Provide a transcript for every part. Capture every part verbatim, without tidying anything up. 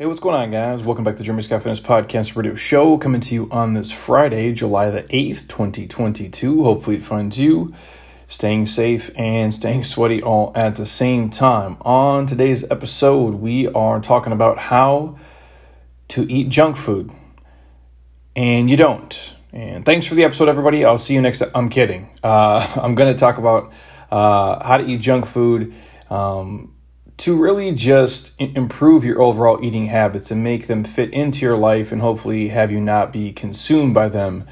Hey, what's going on, guys? Welcome back to Jeremy Scott Fitness Podcast Radio Show, coming to you on this Friday, July the eighth, twenty twenty-two. Hopefully it finds you staying safe and staying sweaty all at the same time. On today's episode, we are talking about how to eat junk food. And you don't. And thanks for the episode, everybody. I'll see you next time. I'm kidding. Uh, I'm going to talk about uh, how to eat junk food. Um... to really just improve your overall eating habits and make them fit into your life and hopefully have you not be consumed by them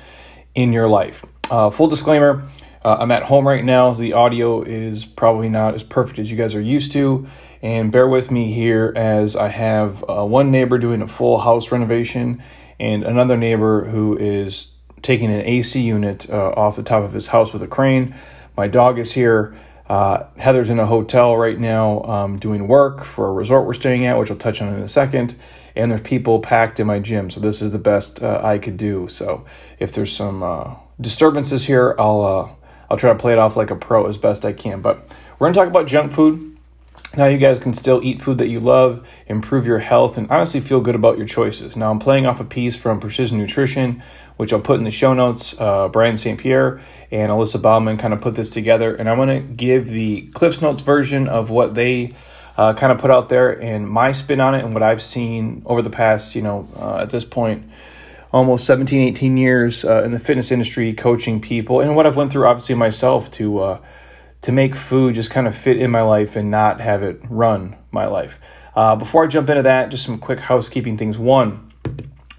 in your life. Uh, full disclaimer, uh, I'm at home right now. So the audio is probably not as perfect as you guys are used to. And bear with me here as I have uh, one neighbor doing a full house renovation and another neighbor who is taking an A C unit uh, off the top of his house with a crane. My dog is here. Uh, Heather's in a hotel right now um, doing work for a resort we're staying at, which I'll touch on in a second. And there's people packed in my gym, so this is the best uh, I could do. So if there's some uh, disturbances here, I'll uh, I'll try to play it off like a pro as best I can. But we're going to talk about junk food. Now you guys can still eat food that you love, improve your health, and honestly feel good about your choices. Now I'm playing off a piece from Precision Nutrition, which I'll put in the show notes. Uh, Brian Saint Pierre and Alyssa Bauman kind of put this together, and I want to give the Cliff's Notes version of what they uh, kind of put out there and my spin on it and what I've seen over the past, you know, uh, at this point, almost seventeen, eighteen years uh, in the fitness industry, coaching people, and what I've went through obviously myself to uh, to make food just kind of fit in my life and not have it run my life. Uh, before I jump into that, just some quick housekeeping things. One,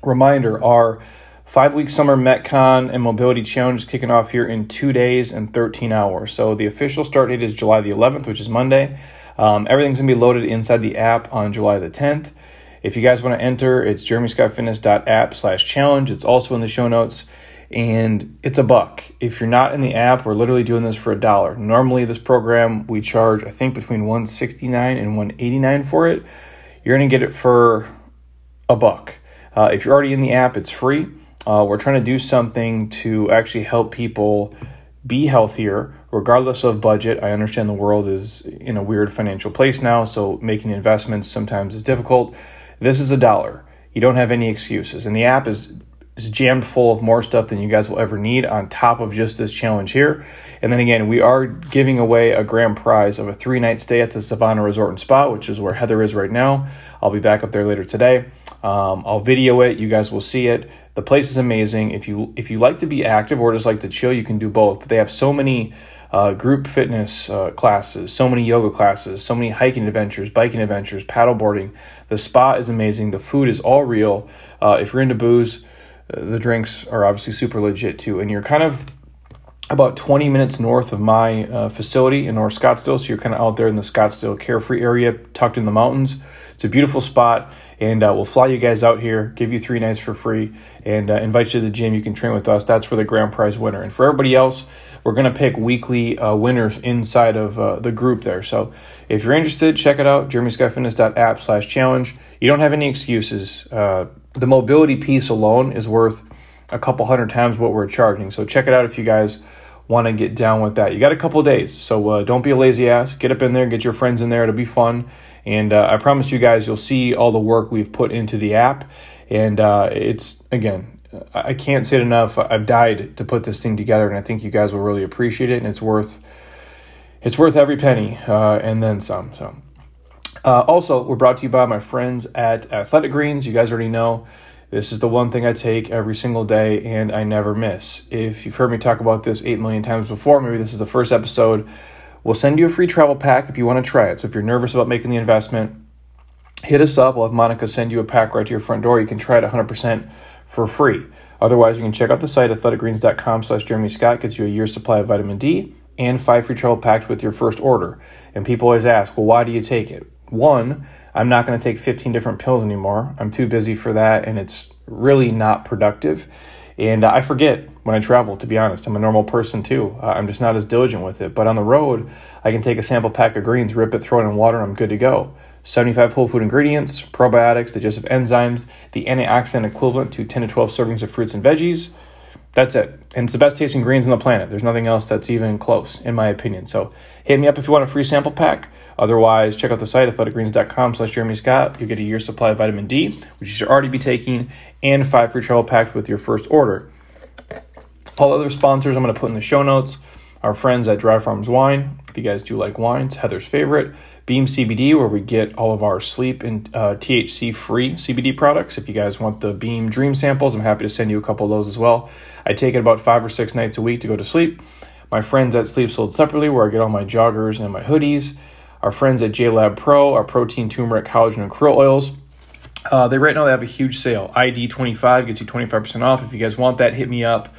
reminder, our five-week summer Metcon and Mobility Challenge is kicking off here in two days and thirteen hours. So the official start date is July the eleventh, which is Monday. Um, everything's going to be loaded inside the app on July the tenth. If you guys want to enter, it's jeremyscottfitness.app slash challenge. It's also in the show notes. And it's a buck. If you're not in the app, we're literally doing this for a dollar. Normally, this program, we charge, I think, between one sixty-nine dollars and one eighty-nine dollars for it. You're going to get it for a buck. Uh, if you're already in the app, it's free. Uh, we're trying to do something to actually help people be healthier, regardless of budget. I understand the world is in a weird financial place now, so making investments sometimes is difficult. This is a dollar. You don't have any excuses. And the app is It's jammed full of more stuff than you guys will ever need on top of just this challenge here. And then again, we are giving away a grand prize of a three-night stay at the Savannah Resort and Spa, which is where Heather is right now. I'll be back up there later today. Um, I'll video it. You guys will see it. The place is amazing. If you if you like to be active or just like to chill, you can do both. But they have so many uh, group fitness uh, classes, so many yoga classes, so many hiking adventures, biking adventures, paddleboarding. The spa is amazing. The food is all real. Uh, if you're into booze, the drinks are obviously super legit too, and you're kind of about twenty minutes north of my uh, facility in North Scottsdale, so you're kind of out there in the Scottsdale Carefree area, tucked in the mountains. It's a beautiful spot, and uh, we'll fly you guys out here, give you three nights for free, and uh, invite you to the gym. You can train with us. That's for the grand prize winner. And for everybody else, we're going to pick weekly uh, winners inside of uh, the group there. So if you're interested, check it out, jeremyscottfitness.app slash challenge. You don't have any excuses. Uh, the mobility piece alone is worth a couple hundred times what we're charging. So check it out if you guys want to get down with that. You got a couple of days, so uh, don't be a lazy ass. Get up in there, get your friends in there. It'll be fun. And uh, I promise you guys, you'll see all the work we've put into the app. And uh, it's, again, I can't say it enough. I've died to put this thing together, and I think you guys will really appreciate it. And it's worth it's worth every penny uh, and then some. So uh, also, we're brought to you by my friends at Athletic Greens. You guys already know. This is the one thing I take every single day and I never miss. If you've heard me talk about this eight million times before, maybe this is the first episode, we'll send you a free travel pack if you want to try it. So if you're nervous about making the investment, hit us up. We'll have Monica send you a pack right to your front door. You can try it one hundred percent for free. Otherwise, you can check out the site, athleticgreens.com slash Jeremy Scott. Gets you a year's supply of vitamin D and five free travel packs with your first order. And people always ask, well, why do you take it? One, I'm not going to take fifteen different pills anymore. I'm too busy for that, and it's really not productive. And I forget when I travel, to be honest. I'm a normal person, too. Uh, I'm just not as diligent with it. But on the road, I can take a sample pack of greens, rip it, throw it in water, and I'm good to go. seventy-five whole food ingredients, probiotics, digestive enzymes, the antioxidant equivalent to ten to twelve servings of fruits and veggies. That's it. And it's the best tasting greens on the planet. There's nothing else that's even close, in my opinion. So hit me up if you want a free sample pack. Otherwise, check out the site, athleticgreens.com slash Jeremy Scott. You get a year's supply of vitamin D, which you should already be taking, and five free travel packs with your first order. All other sponsors I'm going to put in the show notes. Our friends at Dry Farms Wine, if you guys do like wines, Heather's favorite. Beam C B D, where we get all of our sleep and uh, T H C-free C B D products. If you guys want the Beam Dream samples, I'm happy to send you a couple of those as well. I take it about five or six nights a week to go to sleep. My friends at Sleep Sold Separately, where I get all my joggers and my hoodies. Our friends at JLab Pro, our protein, turmeric, collagen, and krill oils. Uh, they right now they have a huge sale. I D twenty-five gets you twenty-five percent off. If you guys want that, hit me up.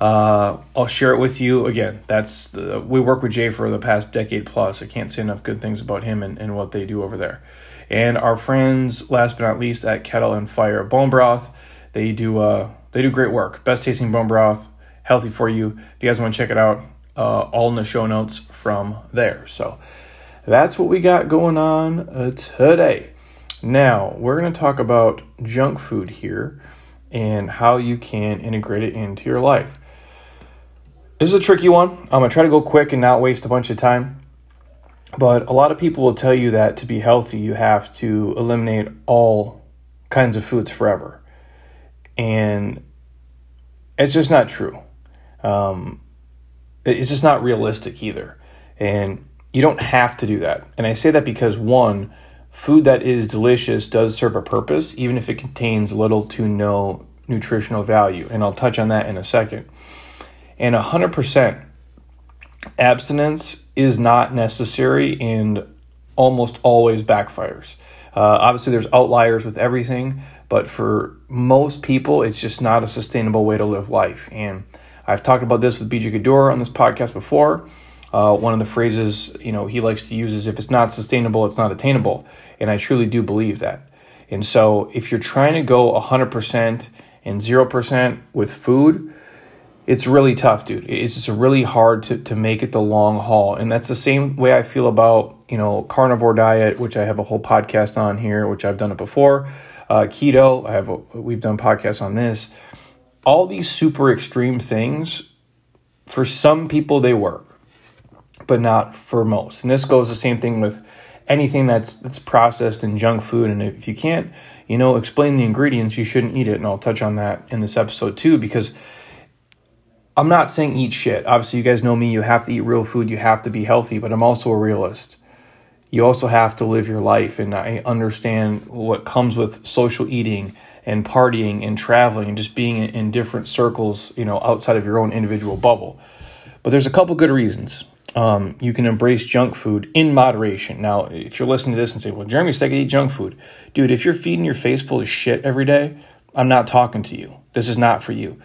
Uh, I'll share it with you. Again, that's the, we work with Jay for the past decade plus. I can't say enough good things about him and, and what they do over there. And our friends, last but not least, at Kettle and Fire Bone Broth, they do uh, they do great work. Best tasting bone broth, healthy for you. If you guys want to check it out, uh, all in the show notes from there. So that's what we got going on uh, today. Now, we're going to talk about junk food here and how you can integrate it into your life. This is a tricky one. I'm going to try to go quick and not waste a bunch of time. But a lot of people will tell you that to be healthy, you have to eliminate all kinds of foods forever. And it's just not true. Um, it's just not realistic either. And you don't have to do that. And I say that because, one, food that is delicious does serve a purpose, even if it contains little to no nutritional value. And I'll touch on that in a second. And one hundred percent abstinence is not necessary and almost always backfires. Uh, obviously, there's outliers with everything, but for most people, it's just not a sustainable way to live life. And I've talked about this with B J Ghidorah on this podcast before. Uh, one of the phrases you know he likes to use is, if it's not sustainable, it's not attainable. And I truly do believe that. And so if you're trying to go one hundred percent and zero percent with food, it's really tough, dude. It's just really hard to, to make it the long haul. And that's the same way I feel about, you know, carnivore diet, which I have a whole podcast on here, which I've done it before. Uh, keto, I have a, we've done podcasts on this. All these super extreme things, for some people they work, but not for most. And this goes the same thing with anything that's that's processed in junk food. And if you can't, you know, explain the ingredients, you shouldn't eat it. And I'll touch on that in this episode too, because I'm not saying eat shit. Obviously, you guys know me. You have to eat real food. You have to be healthy, but I'm also a realist. You also have to live your life, and I understand what comes with social eating and partying and traveling and just being in different circles, you know, outside of your own individual bubble. But there's a couple good reasons um, you can embrace junk food in moderation. Now, if you're listening to this and say, well, Jeremy's like, I eat junk food. Dude, if you're feeding your face full of shit every day, I'm not talking to you. This is not for you.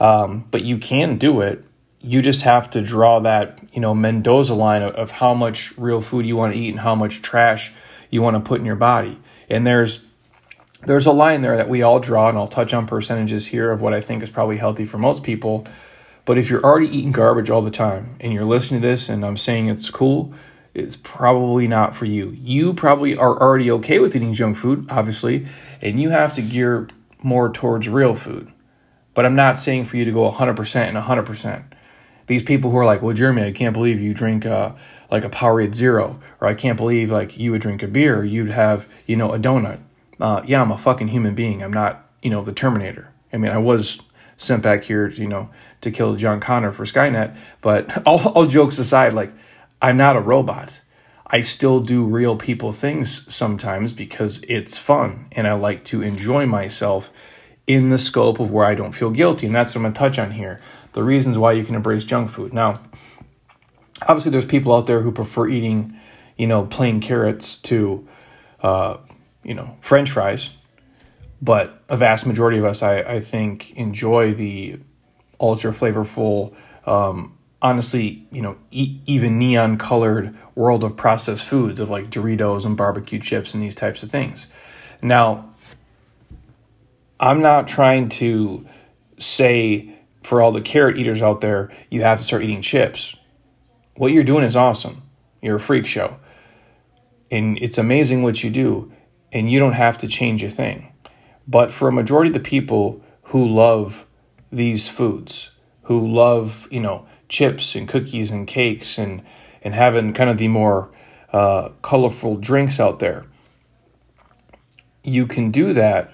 Um, but you can do it. You just have to draw that, you know, Mendoza line of, of how much real food you want to eat and how much trash you want to put in your body. And there's there's a line there that we all draw, and I'll touch on percentages here of what I think is probably healthy for most people. But if you're already eating garbage all the time and you're listening to this and I'm saying it's cool, it's probably not for you. You probably are already okay with eating junk food, obviously, and you have to gear more towards real food. But I'm not saying for you to go one hundred percent and one hundred percent. These people who are like, well, Jeremy, I can't believe you drink uh, like a Powerade Zero, or I can't believe like you would drink a beer, or you'd have, you know, a donut. Uh, yeah, I'm a fucking human being. I'm not, you know, the Terminator. I mean, I was sent back here, you know, to kill John Connor for Skynet. But all, all jokes aside, like, I'm not a robot. I still do real people things sometimes because it's fun and I like to enjoy myself in the scope of where I don't feel guilty. And that's what I'm going to touch on here, the reasons why you can embrace junk food. Now, obviously, there's people out there who prefer eating, you know, plain carrots to, uh, you know, French fries. But a vast majority of us, I, I think, enjoy the ultra flavorful, um, honestly, you know, e- even neon colored world of processed foods of like Doritos and barbecue chips and these types of things. Now, I'm not trying to say for all the carrot eaters out there, you have to start eating chips. What you're doing is awesome. You're a freak show. And it's amazing what you do. And you don't have to change a thing. But for a majority of the people who love these foods, who love, you know, chips and cookies and cakes and, and having kind of the more uh, colorful drinks out there. You can do that,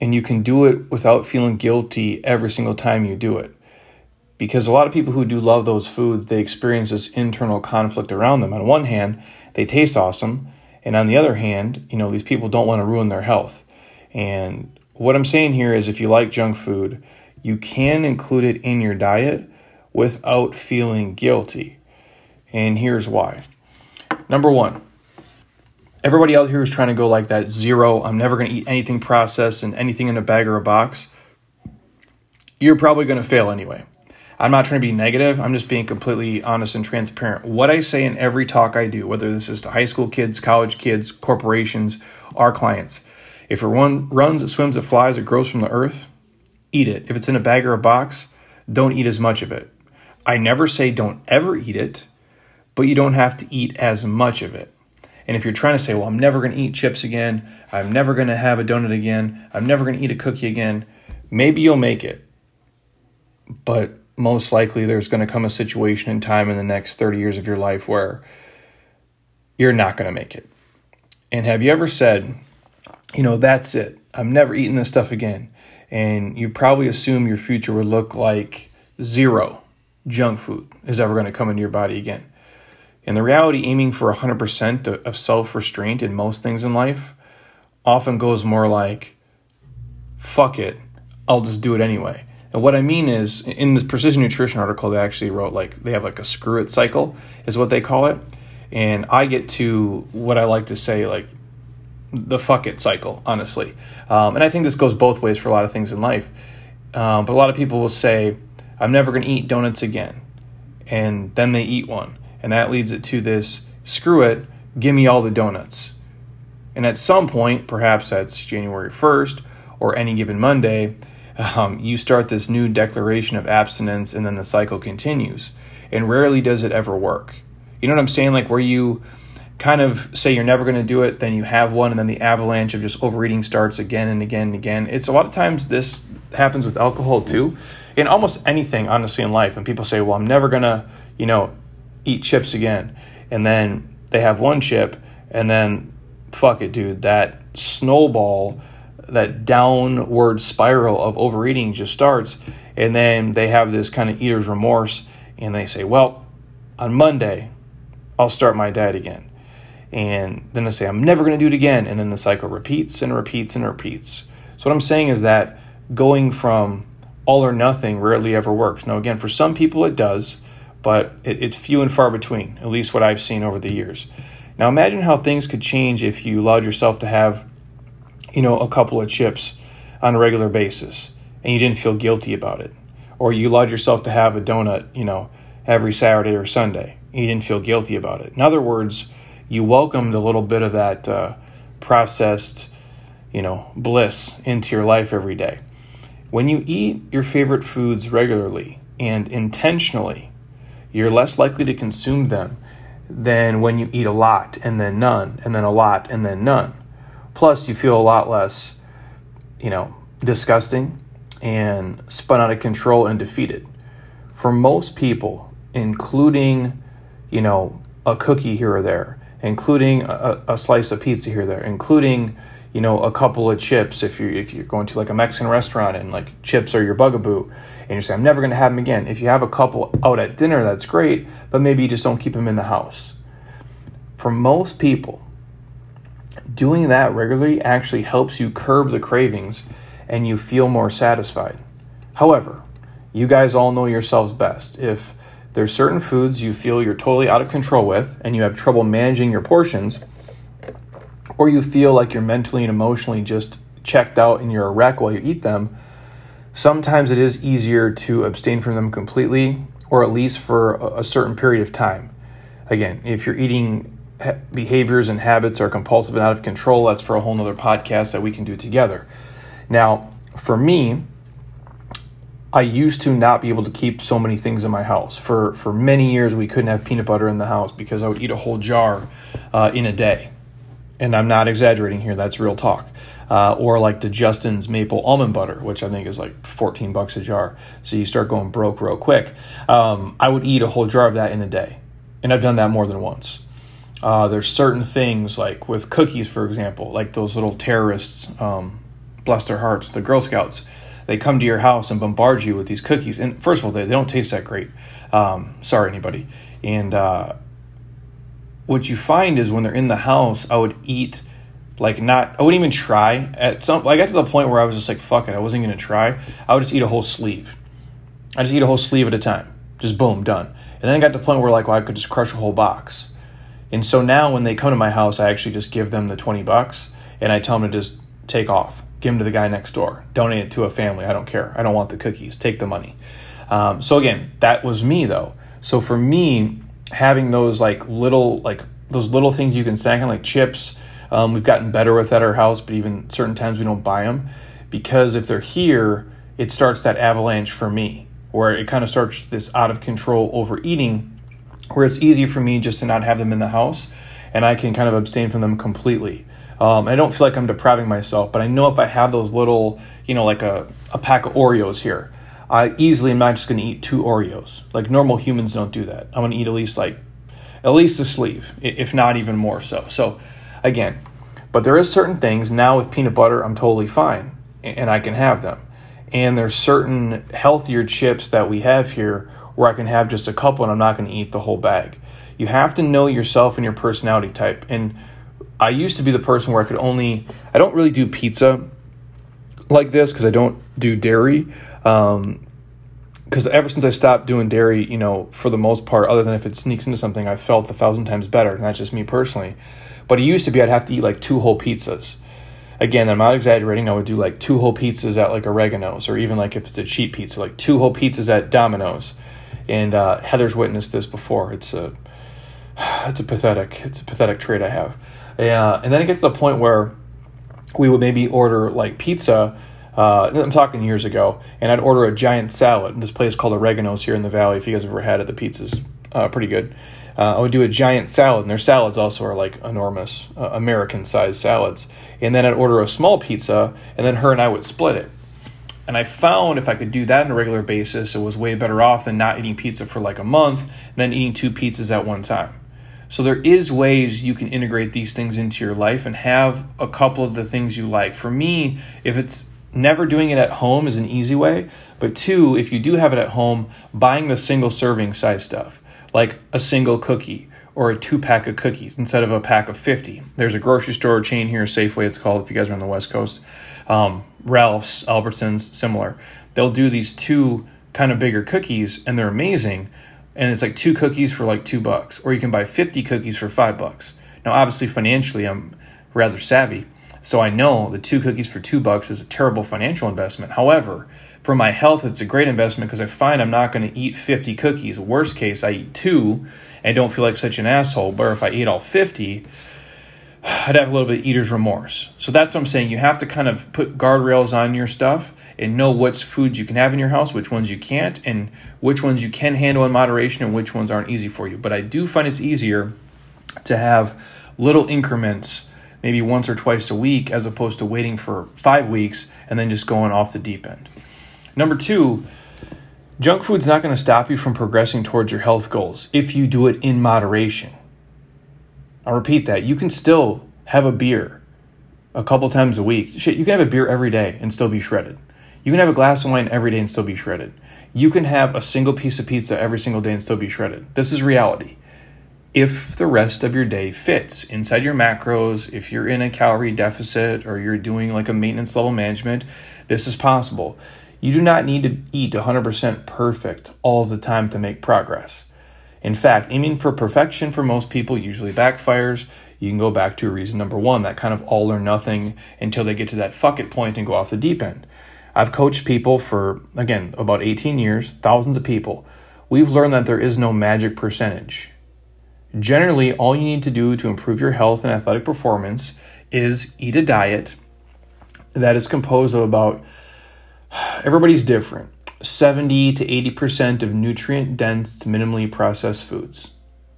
and you can do it without feeling guilty every single time you do it. Because a lot of people who do love those foods, they experience this internal conflict around them. On one hand, they taste awesome. And on the other hand, you know, these people don't want to ruin their health. And what I'm saying here is if you like junk food, you can include it in your diet without feeling guilty. And here's why. Number one, everybody out here is trying to go like that zero, I'm never going to eat anything processed and anything in a bag or a box. You're probably going to fail anyway. I'm not trying to be negative. I'm just being completely honest and transparent. What I say in every talk I do, whether this is to high school kids, college kids, corporations, our clients, if it run, runs, it swims, it flies, it grows from the earth, eat it. If it's in a bag or a box, don't eat as much of it. I never say don't ever eat it, but you don't have to eat as much of it. And if you're trying to say, well, I'm never going to eat chips again, I'm never going to have a donut again, I'm never going to eat a cookie again, maybe you'll make it. But most likely there's going to come a situation in time in the next thirty years of your life where you're not going to make it. And have you ever said, you know, that's it, I'm never eating this stuff again? And you probably assume your future would look like zero junk food is ever going to come into your body again. In the reality, aiming for one hundred percent of self-restraint in most things in life often goes more like, fuck it, I'll just do it anyway. And what I mean is, in this Precision Nutrition article, they actually wrote, like, they have like a screw it cycle is what they call it. And I get to what I like to say, like the fuck it cycle, honestly. Um, and I think this goes both ways for a lot of things in life. Um, but a lot of people will say, I'm never going to eat donuts again. And then they eat one. And that leads it to this, screw it, give me all the donuts. And at some point, perhaps that's January first or any given Monday, Um, you start this new declaration of abstinence, and then the cycle continues. And rarely does it ever work. You know what I'm saying? Like where you kind of say you're never going to do it, then you have one, and then the avalanche of just overeating starts again and again and again. It's a lot of times this happens with alcohol too, and almost anything, honestly, in life. And people say, well, I'm never going to, you know, eat chips again. And then they have one chip, and then fuck it, dude, that snowball, that downward spiral of overeating just starts. And then they have this kind of eater's remorse, and they say, well, on Monday, I'll start my diet again. And then they say, I'm never going to do it again. And then the cycle repeats and repeats and repeats. So what I'm saying is that going from all or nothing rarely ever works. Now, again, for some people it does, but it, it's few and far between, at least what I've seen over the years. Now, imagine how things could change if you allowed yourself to have you know, a couple of chips on a regular basis, and you didn't feel guilty about it. Or you allowed yourself to have a donut, you know, every Saturday or Sunday, and you didn't feel guilty about it. In other words, you welcomed a little bit of that uh, processed, you know, bliss into your life every day. When you eat your favorite foods regularly and intentionally, you're less likely to consume them than when you eat a lot and then none, and then a lot and then none. Plus, you feel a lot less, you know, disgusting and spun out of control and defeated. For most people, including, you know, a cookie here or there, including a, a slice of pizza here or there, including, you know, a couple of chips if you if you're going to like a Mexican restaurant and like chips are your bugaboo, and you say, I'm never going to have them again. If you have a couple out at dinner, that's great, but maybe you just don't keep them in the house. For most people, doing that regularly actually helps you curb the cravings and you feel more satisfied. However, you guys all know yourselves best. If there's certain foods you feel you're totally out of control with and you have trouble managing your portions, or you feel like you're mentally and emotionally just checked out and you're a wreck while you eat them, sometimes it is easier to abstain from them completely, or at least for a certain period of time. Again, if you're eating behaviors and habits are compulsive and out of control, that's for a whole nother podcast that we can do together. Now, for me, I used to not be able to keep so many things in my house. For for many years, we couldn't have peanut butter in the house because I would eat a whole jar uh, in a day. And I'm not exaggerating here. That's real talk. uh, or like the Justin's maple almond butter, which I think is like fourteen bucks a jar. So you start going broke real quick. Um, I would eat a whole jar of that in a day. And I've done that more than once. Uh, there's certain things like with cookies, for example, like those little terrorists, um, bless their hearts, the Girl Scouts, they come to your house and bombard you with these cookies. And first of all, they, they don't taste that great. Um, sorry, anybody. And uh, what you find is when they're in the house, I would eat like not, I wouldn't even try at some, I got to the point where I was just like, fuck it. I wasn't going to try. I would just eat a whole sleeve. I just eat a whole sleeve at a time. Just boom, done. And then I got to the point where like, well, I could just crush a whole box. And so now when they come to my house, I actually just give them the twenty bucks and I tell them to just take off. Give them to the guy next door. Donate it to a family. I don't care. I don't want the cookies. Take the money. Um, so again, that was me though. So for me, having those like little, like those little things you can snack on, like chips, um, we've gotten better with at our house, but even certain times we don't buy them because if they're here, it starts that avalanche for me where it kind of starts this out of control overeating where it's easy for me just to not have them in the house and I can kind of abstain from them completely. Um, I don't feel like I'm depriving myself, but I know if I have those little, you know, like a, a pack of Oreos here, I easily am not just going to eat two Oreos. Like normal humans don't do that. I'm going to eat at least like, at least a sleeve, if not even more so. So again, but there is certain things now with peanut butter, I'm totally fine and I can have them. And there's certain healthier chips that we have here where I can have just a couple and I'm not going to eat the whole bag. You have to know yourself and your personality type. And I used to be the person where I could only, I don't really do pizza like this because I don't do dairy. Um, because ever since I stopped doing dairy, you know, for the most part, other than if it sneaks into something, I felt a thousand times better. And that's just me personally. But it used to be I'd have to eat like two whole pizzas. Again, I'm not exaggerating. I would do like two whole pizzas at like Oregano's or even like if it's a cheap pizza, like two whole pizzas at Domino's. And uh, Heather's witnessed this before. It's a, it's a pathetic, it's a pathetic trait I have. Yeah, and then it gets to the point where we would maybe order like pizza. Uh, I'm talking years ago, and I'd order a giant salad. And this place called Oregano's here in the Valley. If you guys have ever had it, the pizza's uh, pretty good. Uh, I would do a giant salad, and their salads also are like enormous uh, American-sized salads. And then I'd order a small pizza, and then her and I would split it. And I found if I could do that on a regular basis, it was way better off than not eating pizza for like a month and then eating two pizzas at one time. So there is ways you can integrate these things into your life and have a couple of the things you like. For me, if it's never doing it at home is an easy way. But two, if you do have it at home, buying the single serving size stuff, like a single cookie or a two pack of cookies instead of a pack of fifty. There's a grocery store chain here, Safeway it's called, if you guys are on the West Coast. Um, Ralph's, Albertson's, similar. They'll do these two kind of bigger cookies and they're amazing. And it's like two cookies for like two bucks, or you can buy fifty cookies for five bucks. Now, obviously, financially, I'm rather savvy. So I know the two cookies for two bucks is a terrible financial investment. However, for my health, it's a great investment because I find I'm not going to eat fifty cookies. Worst case, I eat two and don't feel like such an asshole. But if I eat all fifty, I'd have a little bit of eater's remorse. So that's what I'm saying. You have to kind of put guardrails on your stuff and know which foods you can have in your house, which ones you can't, and which ones you can handle in moderation and which ones aren't easy for you. But I do find it's easier to have little increments, maybe once or twice a week, as opposed to waiting for five weeks and then just going off the deep end. Number two, junk food's not going to stop you from progressing towards your health goals if you do it in moderation. I'll repeat that. You can still have a beer a couple times a week. Shit, you can have a beer every day and still be shredded. You can have a glass of wine every day and still be shredded. You can have a single piece of pizza every single day and still be shredded. This is reality. If the rest of your day fits inside your macros, if you're in a calorie deficit or you're doing like a maintenance level management, this is possible. You do not need to eat one hundred percent perfect all the time to make progress. In fact, aiming for perfection for most people usually backfires. You can go back to reason number one, that kind of all or nothing until they get to that fuck it point and go off the deep end. I've coached people for, again, about eighteen years, thousands of people. We've learned that there is no magic percentage. Generally, all you need to do to improve your health and athletic performance is eat a diet that is composed of about, everybody's different, seventy to eighty percent of nutrient dense, minimally processed foods.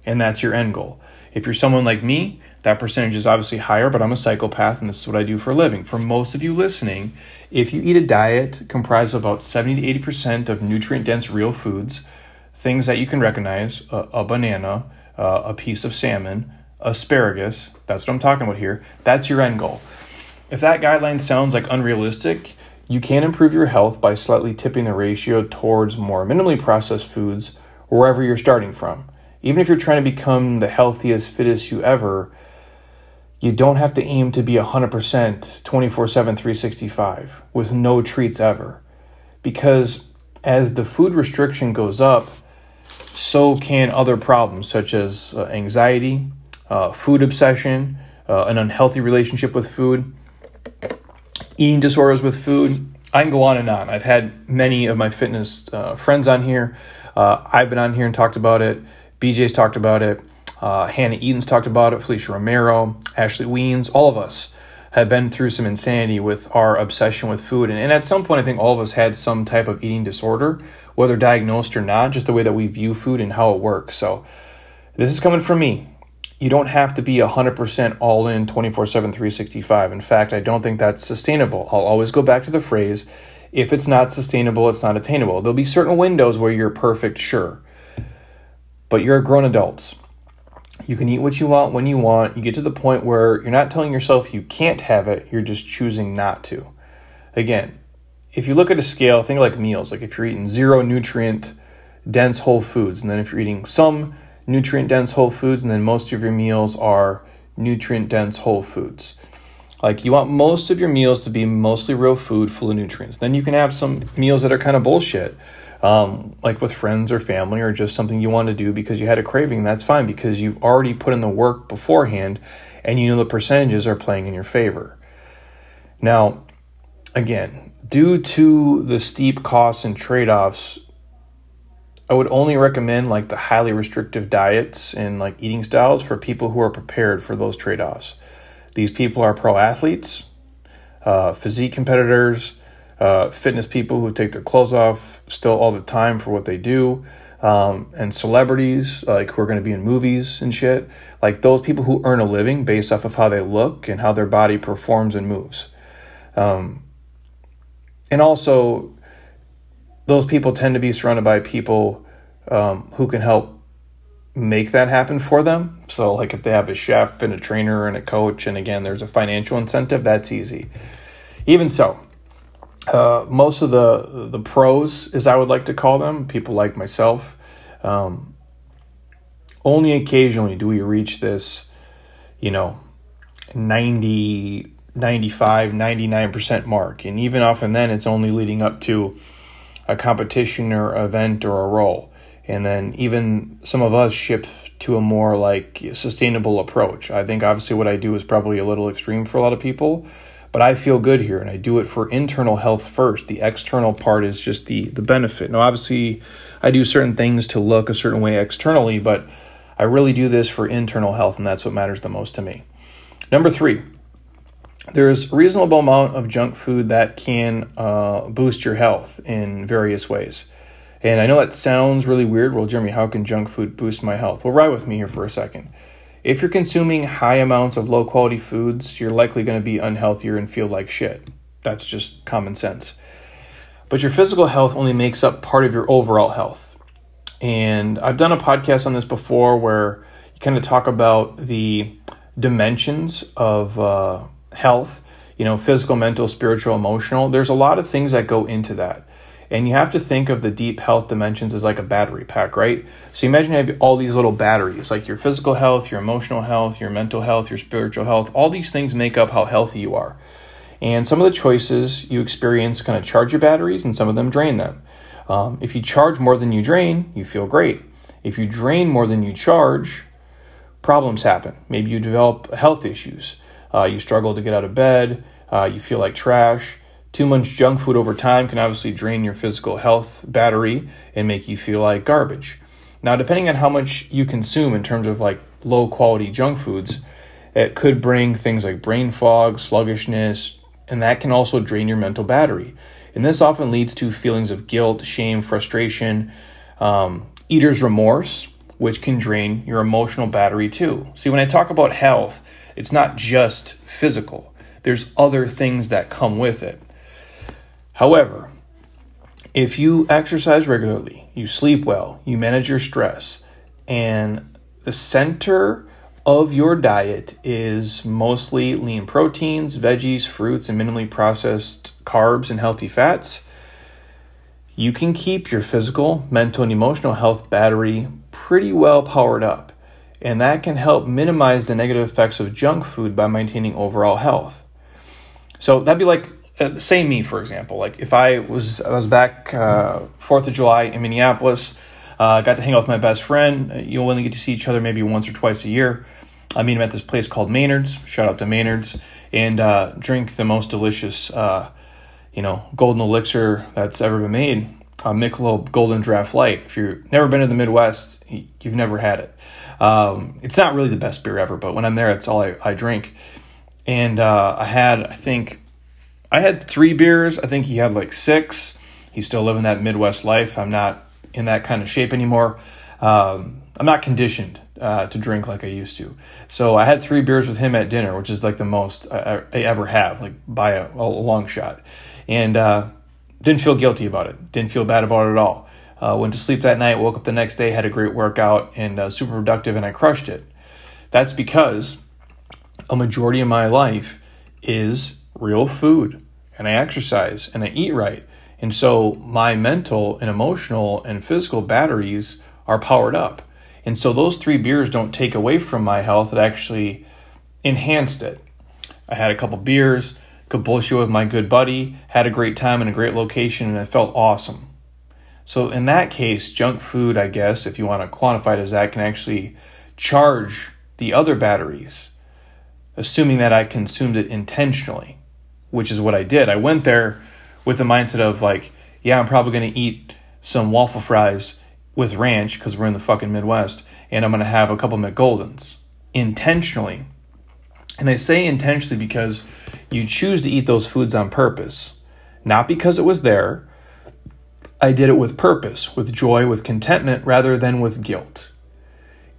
And that's your end goal. If you're someone like me, That percentage is obviously higher, but I'm a psychopath, and this is what I do for a living. For most of you listening, if you eat a diet comprised of about seventy to eighty percent of nutrient-dense real foods, things that you can recognize, a, a banana, uh, a piece of salmon, asparagus, that's what I'm talking about here, that's your end goal. If that guideline sounds like unrealistic, you can improve your health by slightly tipping the ratio towards more minimally processed foods wherever you're starting from. Even if you're trying to become the healthiest, fittest you ever, you don't have to aim to be one hundred percent twenty-four seven, three sixty-five with no treats ever. Because as the food restriction goes up, so can other problems such as uh, anxiety, uh, food obsession, uh, an unhealthy relationship with food, eating disorders with food. I can go on and on. I've had many of my fitness uh, friends on here. Uh, I've been on here and talked about it. B J's talked about it. Uh, Hannah Eaton's talked about it. Felicia Romero, Ashley Weens, all of us have been through some insanity with our obsession with food. And, and at some point, I think all of us had some type of eating disorder, whether diagnosed or not, just the way that we view food and how it works. So this is coming from me. You don't have to be one hundred percent all in twenty-four seven, three sixty-five. In fact, I don't think that's sustainable. I'll always go back to the phrase, if it's not sustainable, it's not attainable. There'll be certain windows where you're perfect, sure. But you're a grown adult. You can eat what you want when you want. You get to the point where you're not telling yourself you can't have it. You're just choosing not to. Again, if you look at a scale, think like meals. Like if you're eating zero nutrient dense whole foods, and then if you're eating some nutrient dense whole foods, and then most of your meals are nutrient dense whole foods. Like you want most of your meals to be mostly real food full of nutrients. Then you can have some meals that are kind of bullshit. Um, like with friends or family or just something you want to do because you had a craving, that's fine because you've already put in the work beforehand and you know the percentages are playing in your favor. Now, again, due to the steep costs and trade-offs, I would only recommend like the highly restrictive diets and like eating styles for people who are prepared for those trade-offs. These people are pro athletes, uh, physique competitors, Uh, fitness people who take their clothes off still all the time for what they do, um, and celebrities like who are going to be in movies and shit, like those people who earn a living based off of how they look and how their body performs and moves. Um, and also, those people tend to be surrounded by people um, who can help make that happen for them. So like if they have a chef and a trainer and a coach, and again, there's a financial incentive, that's easy. Even so, Uh, most of the the pros, as I would like to call them, people like myself, um, only occasionally do we reach this, you know, ninety, ninety-five, ninety-nine percent mark. And even often then, it's only leading up to a competition or event or a role. And then even some of us shift to a more like sustainable approach. I think obviously what I do is probably a little extreme for a lot of people. But I feel good here, and I do it for internal health first. The external part is just the the benefit. Now, obviously, I do certain things to look a certain way externally, but I really do this for internal health, and that's what matters the most to me. Number three, there's a reasonable amount of junk food that can uh, boost your health in various ways. And I know that sounds really weird. Well, Jeremy, how can junk food boost my health? Well, ride with me here for a second. If you're consuming high amounts of low-quality foods, you're likely going to be unhealthier and feel like shit. That's just common sense. But your physical health only makes up part of your overall health. And I've done a podcast on this before where you kind of talk about the dimensions of uh, health, you know, physical, mental, spiritual, emotional. There's a lot of things that go into that. And you have to think of the deep health dimensions as like a battery pack, right? So imagine you have all these little batteries, like your physical health, your emotional health, your mental health, your spiritual health. All these things make up how healthy you are. And some of the choices you experience kind of charge your batteries, and some of them drain them. Um, if you charge more than you drain, you feel great. If you drain more than you charge, problems happen. Maybe you develop health issues. Uh, you struggle to get out of bed. Uh, you feel like trash. Too much junk food over time can obviously drain your physical health battery and make you feel like garbage. Now, depending on how much you consume in terms of like low quality junk foods, it could bring things like brain fog, sluggishness, and that can also drain your mental battery. And this often leads to feelings of guilt, shame, frustration, um, eater's remorse, which can drain your emotional battery too. See, when I talk about health, it's not just physical. There's other things that come with it. However, if you exercise regularly, you sleep well, you manage your stress, and the center of your diet is mostly lean proteins, veggies, fruits, and minimally processed carbs and healthy fats, you can keep your physical, mental, and emotional health battery pretty well powered up, and that can help minimize the negative effects of junk food by maintaining overall health. So that'd be like, uh, say me, for example. Like if I was I was back uh, fourth of July in Minneapolis, uh, got to hang out with my best friend. You'll only get to see each other maybe once or twice a year. I meet him at this place called Maynard's, shout out to Maynard's, and uh, drink the most delicious uh, you know, golden elixir that's ever been made, uh, Michelob Golden Draft Light. If you've never been to the Midwest, you've never had it. Um, it's not really the best beer ever, but when I'm there, it's all I, I drink. And uh, I had, I think, I had three beers. I think he had like six. He's still living that Midwest life. I'm not in that kind of shape anymore. Um, I'm not conditioned uh, to drink like I used to. So I had three beers with him at dinner, which is like the most I, I ever have, like by a, a long shot. And uh, didn't feel guilty about it. Didn't feel bad about it at all. Uh, went to sleep that night, woke up the next day, had a great workout, and uh, super productive, and I crushed it. That's because a majority of my life is real food, and I exercise, and I eat right. And so my mental and emotional and physical batteries are powered up. And so those three beers don't take away from my health. It actually enhanced it. I had a couple beers, could bullshit with my good buddy, had a great time in a great location, and it felt awesome. So in that case, junk food, I guess, if you want to quantify it as that, can actually charge the other batteries, assuming that I consumed it intentionally, which is what I did. I went there with the mindset of like, yeah, I'm probably going to eat some waffle fries with ranch because we're in the fucking Midwest, and I'm going to have a couple McGoldens intentionally. And I say intentionally because you choose to eat those foods on purpose, not because it was there. I did it with purpose, with joy, with contentment, rather than with guilt,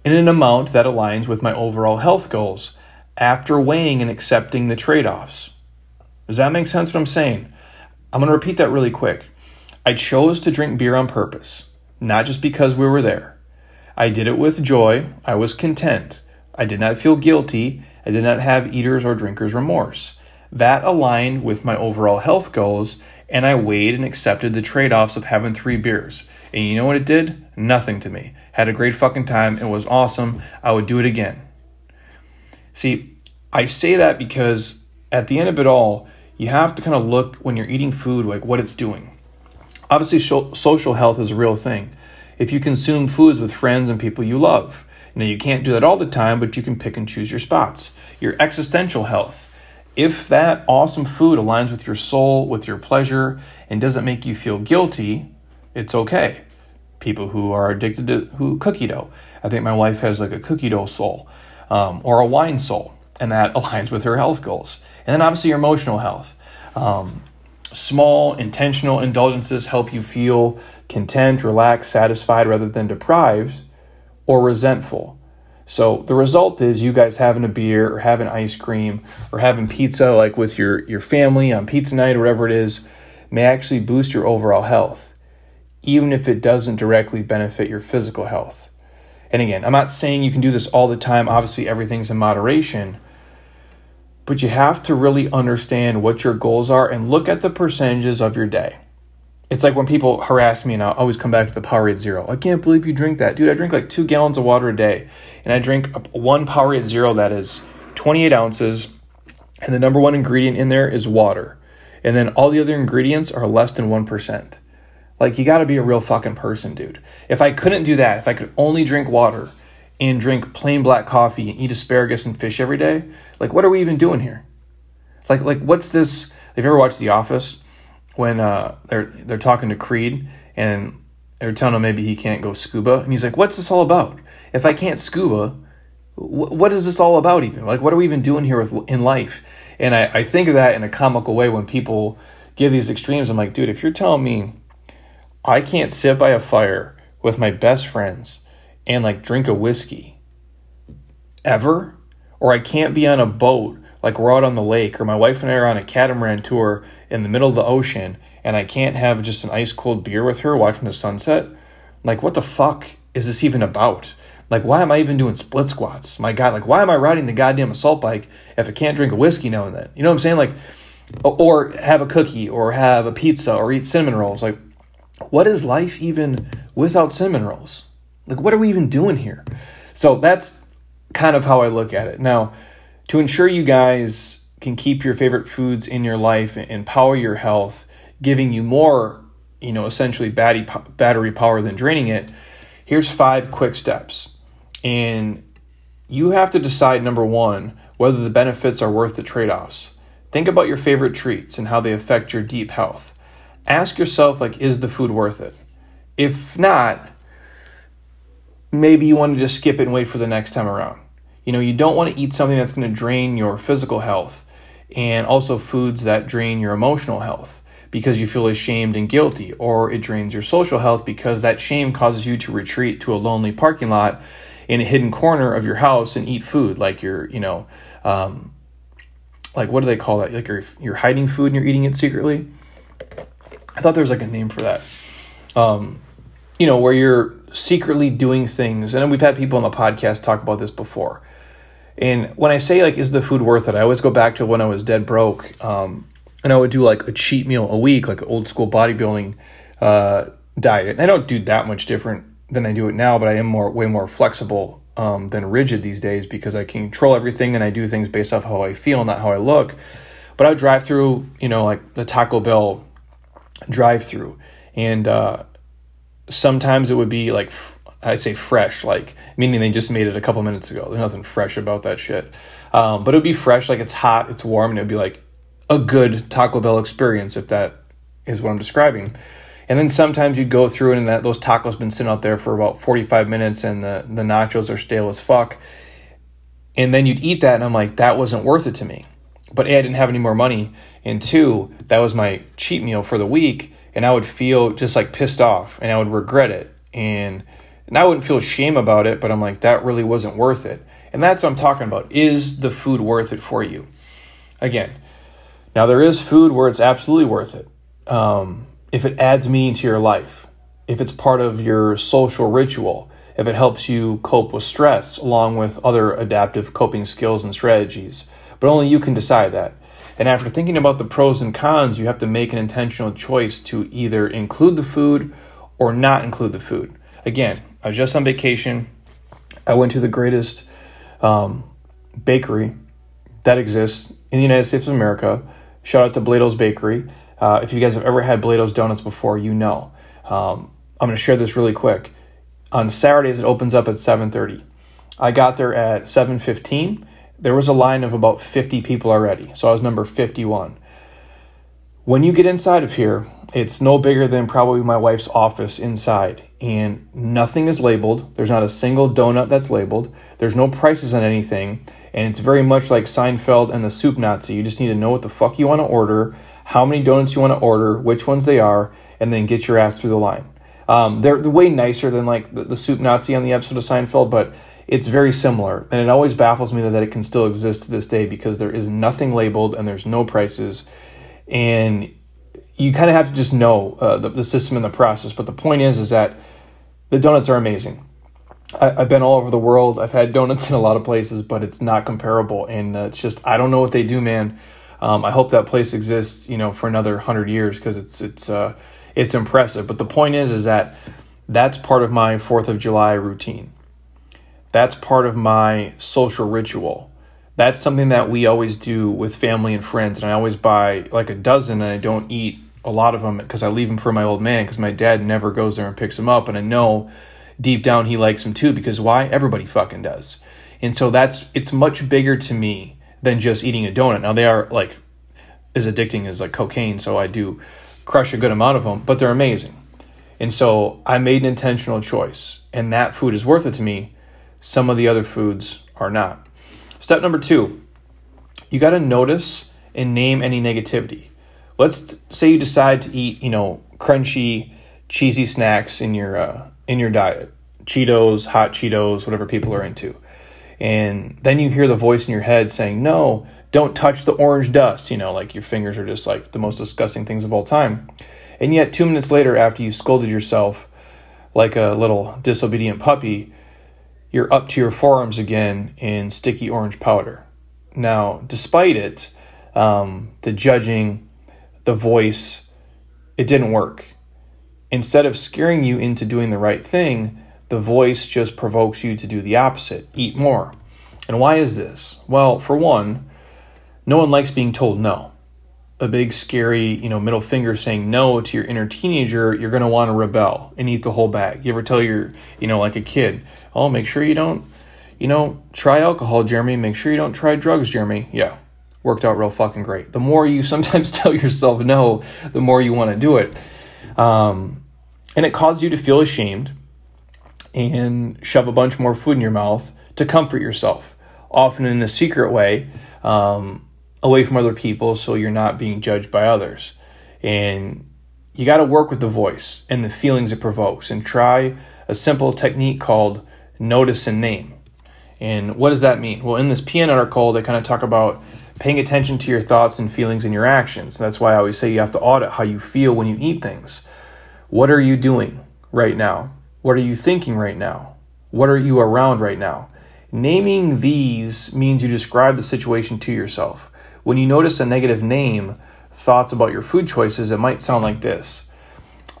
in an amount that aligns with my overall health goals after weighing and accepting the trade-offs. Does that make sense what I'm saying? I'm going to repeat that really quick. I chose to drink beer on purpose, not just because we were there. I did it with joy. I was content. I did not feel guilty. I did not have eater's or drinker's remorse. That aligned with my overall health goals, and I weighed and accepted the trade-offs of having three beers. And you know what it did? Nothing to me. Had a great fucking time. It was awesome. I would do it again. See, I say that because at the end of it all, you have to kind of look when you're eating food, like what it's doing. Obviously, social health is a real thing. If you consume foods with friends and people you love. Now, you can't do that all the time, but you can pick and choose your spots. Your existential health. If that awesome food aligns with your soul, with your pleasure, and doesn't make you feel guilty, it's okay. People who are addicted to who cookie dough. I think my wife has like a cookie dough soul um, or a wine soul, and that aligns with her health goals. And then obviously your emotional health. Um, small, intentional indulgences help you feel content, relaxed, satisfied, rather than deprived or resentful. So the result is you guys having a beer or having ice cream or having pizza like with your, your family on pizza night or whatever it is may actually boost your overall health, even if it doesn't directly benefit your physical health. And again, I'm not saying you can do this all the time. Obviously, everything's in moderation. But you have to really understand what your goals are and look at the percentages of your day. It's like when people harass me and I always come back to the Powerade Zero. I can't believe you drink that. Dude, I drink like two gallons of water a day. And I drink one Powerade Zero that is twenty-eight ounces. And the number one ingredient in there is water. And then all the other ingredients are less than one percent. Like, you got to be a real fucking person, dude. If I couldn't do that, if I could only drink water and drink plain black coffee and eat asparagus and fish every day, like, what are we even doing here? Like, like what's this? Have you ever watched The Office? When uh, they're they're talking to Creed and they're telling him maybe he can't go scuba. And he's like, what's this all about? If I can't scuba, wh- what is this all about even? Like, what are we even doing here with in life? And I, I think of that in a comical way when people give these extremes. I'm like, dude, if you're telling me I can't sit by a fire with my best friends and like drink a whiskey ever. Or I can't be on a boat, like we're out on the lake, or my wife and I are on a catamaran tour in the middle of the ocean, and I can't have just an ice cold beer with her watching the sunset. Like, what the fuck is this even about? Like, why am I even doing split squats? My God, like, why am I riding the goddamn assault bike if I can't drink a whiskey now and then? You know what I'm saying? Like, or have a cookie or have a pizza or eat cinnamon rolls. Like, what is life even without cinnamon rolls? Like, what are we even doing here? So that's kind of how I look at it. Now, to ensure you guys can keep your favorite foods in your life and power your health, giving you more, you know, essentially battery battery power than draining it, here's five quick steps. And you have to decide, number one, whether the benefits are worth the trade-offs. Think about your favorite treats and how they affect your deep health. Ask yourself, like, is the food worth it? If not, maybe you want to just skip it and wait for the next time around. You know, you don't want to eat something that's going to drain your physical health, and also foods that drain your emotional health because you feel ashamed and guilty, or it drains your social health because that shame causes you to retreat to a lonely parking lot in a hidden corner of your house and eat food like you're, you know, um, like, what do they call that? Like you're, you're hiding food and you're eating it secretly. I thought there was like a name for that. Um, you know, where you're secretly doing things. And we've had people on the podcast talk about this before. And when I say, like, is the food worth it? I always go back to when I was dead broke. Um, and I would do like a cheat meal a week, like old school bodybuilding uh, diet. And I don't do that much different than I do it now, but I am more, way more flexible um, than rigid these days because I can control everything and I do things based off how I feel, not how I look. But I would drive through, you know, like the Taco Bell drive through. And uh, sometimes it would be like, I'd say fresh, like, meaning they just made it a couple minutes ago. There's nothing fresh about that shit. Um, but it would be fresh, like it's hot, it's warm, and it would be like a good Taco Bell experience, if that is what I'm describing. And then sometimes you'd go through and that those tacos been sitting out there for about forty-five minutes and the, the nachos are stale as fuck. And then you'd eat that and I'm like, that wasn't worth it to me. But A, I didn't have any more money. And two, that was my cheat meal for the week. And I would feel just like pissed off and I would regret it. And, and I wouldn't feel shame about it, but I'm like, that really wasn't worth it. And that's what I'm talking about. Is the food worth it for you? Again, now there is food where it's absolutely worth it. Um, if it adds meaning to your life, if it's part of your social ritual, if it helps you cope with stress along with other adaptive coping skills and strategies, but only you can decide that. And after thinking about the pros and cons, you have to make an intentional choice to either include the food or not include the food. Again, I was just on vacation. I went to the greatest um, bakery that exists in the United States of America. Shout out to Blado's Bakery. Uh, if you guys have ever had Blado's donuts before, you know. Um, I'm going to share this really quick. On Saturdays, it opens up at seven thirty. I got there at seven fifteen. There was a line of about fifty people already, so I was number fifty-one. When you get inside of here, it's no bigger than probably my wife's office inside, and nothing is labeled. There's not a single donut that's labeled. There's no prices on anything, and it's very much like Seinfeld and the Soup Nazi. You just need to know what the fuck you want to order, how many donuts you want to order, which ones they are, and then get your ass through the line. Um, they're, they're way nicer than like the, the Soup Nazi on the episode of Seinfeld, but it's very similar. And it always baffles me that, that it can still exist to this day because there is nothing labeled and there's no prices. And you kind of have to just know uh, the, the system and the process. But the point is, is that the donuts are amazing. I, I've been all over the world. I've had donuts in a lot of places, but it's not comparable. And uh, it's just, I don't know what they do, man. Um, I hope that place exists, you know, for another hundred years because it's it's uh, it's impressive. But the point is, is that that's part of my Fourth of July routine. That's part of my social ritual. That's something that we always do with family and friends. And I always buy like a dozen, and I don't eat a lot of them because I leave them for my old man because my dad never goes there and picks them up. And I know deep down he likes them too because why? Everybody fucking does. And so that's it's much bigger to me than just eating a donut. Now, they are like as addicting as like cocaine, so I do crush a good amount of them, but they're amazing. And so I made an intentional choice, and that food is worth it to me. Some of the other foods are not. Step number two, you got to notice and name any negativity. Let's say you decide to eat, you know, crunchy, cheesy snacks in your uh, in your diet. Cheetos, hot Cheetos, whatever people are into. And then you hear the voice in your head saying, no, don't touch the orange dust. You know, like your fingers are just like the most disgusting things of all time. And yet two minutes later, after you scolded yourself like a little disobedient puppy, you're up to your forearms again in sticky orange powder. Now, despite it, um, the judging, the voice, it didn't work. Instead of scaring you into doing the right thing, the voice just provokes you to do the opposite, eat more. And why is this? Well, for one, no one likes being told no. A big scary, you know, middle finger saying no to your inner teenager, you're going to want to rebel and eat the whole bag. You ever tell your, you know, like a kid, oh, make sure you don't, you know, try alcohol, Jeremy. Make sure you don't try drugs, Jeremy. Yeah, worked out real fucking great. The more you sometimes tell yourself no, the more you want to do it. Um, and it causes you to feel ashamed and shove a bunch more food in your mouth to comfort yourself, often in a secret way, um, away from other people, so you're not being judged by others. And you got to work with the voice and the feelings it provokes and try a simple technique called notice and name. And what does that mean? Well, in this P N article, they kind of talk about paying attention to your thoughts and feelings and your actions. That's why I always say you have to audit how you feel when you eat things. What are you doing right now? What are you thinking right now? What are you around right now? Naming these means you describe the situation to yourself. When you notice a negative name, thoughts about your food choices, it might sound like this.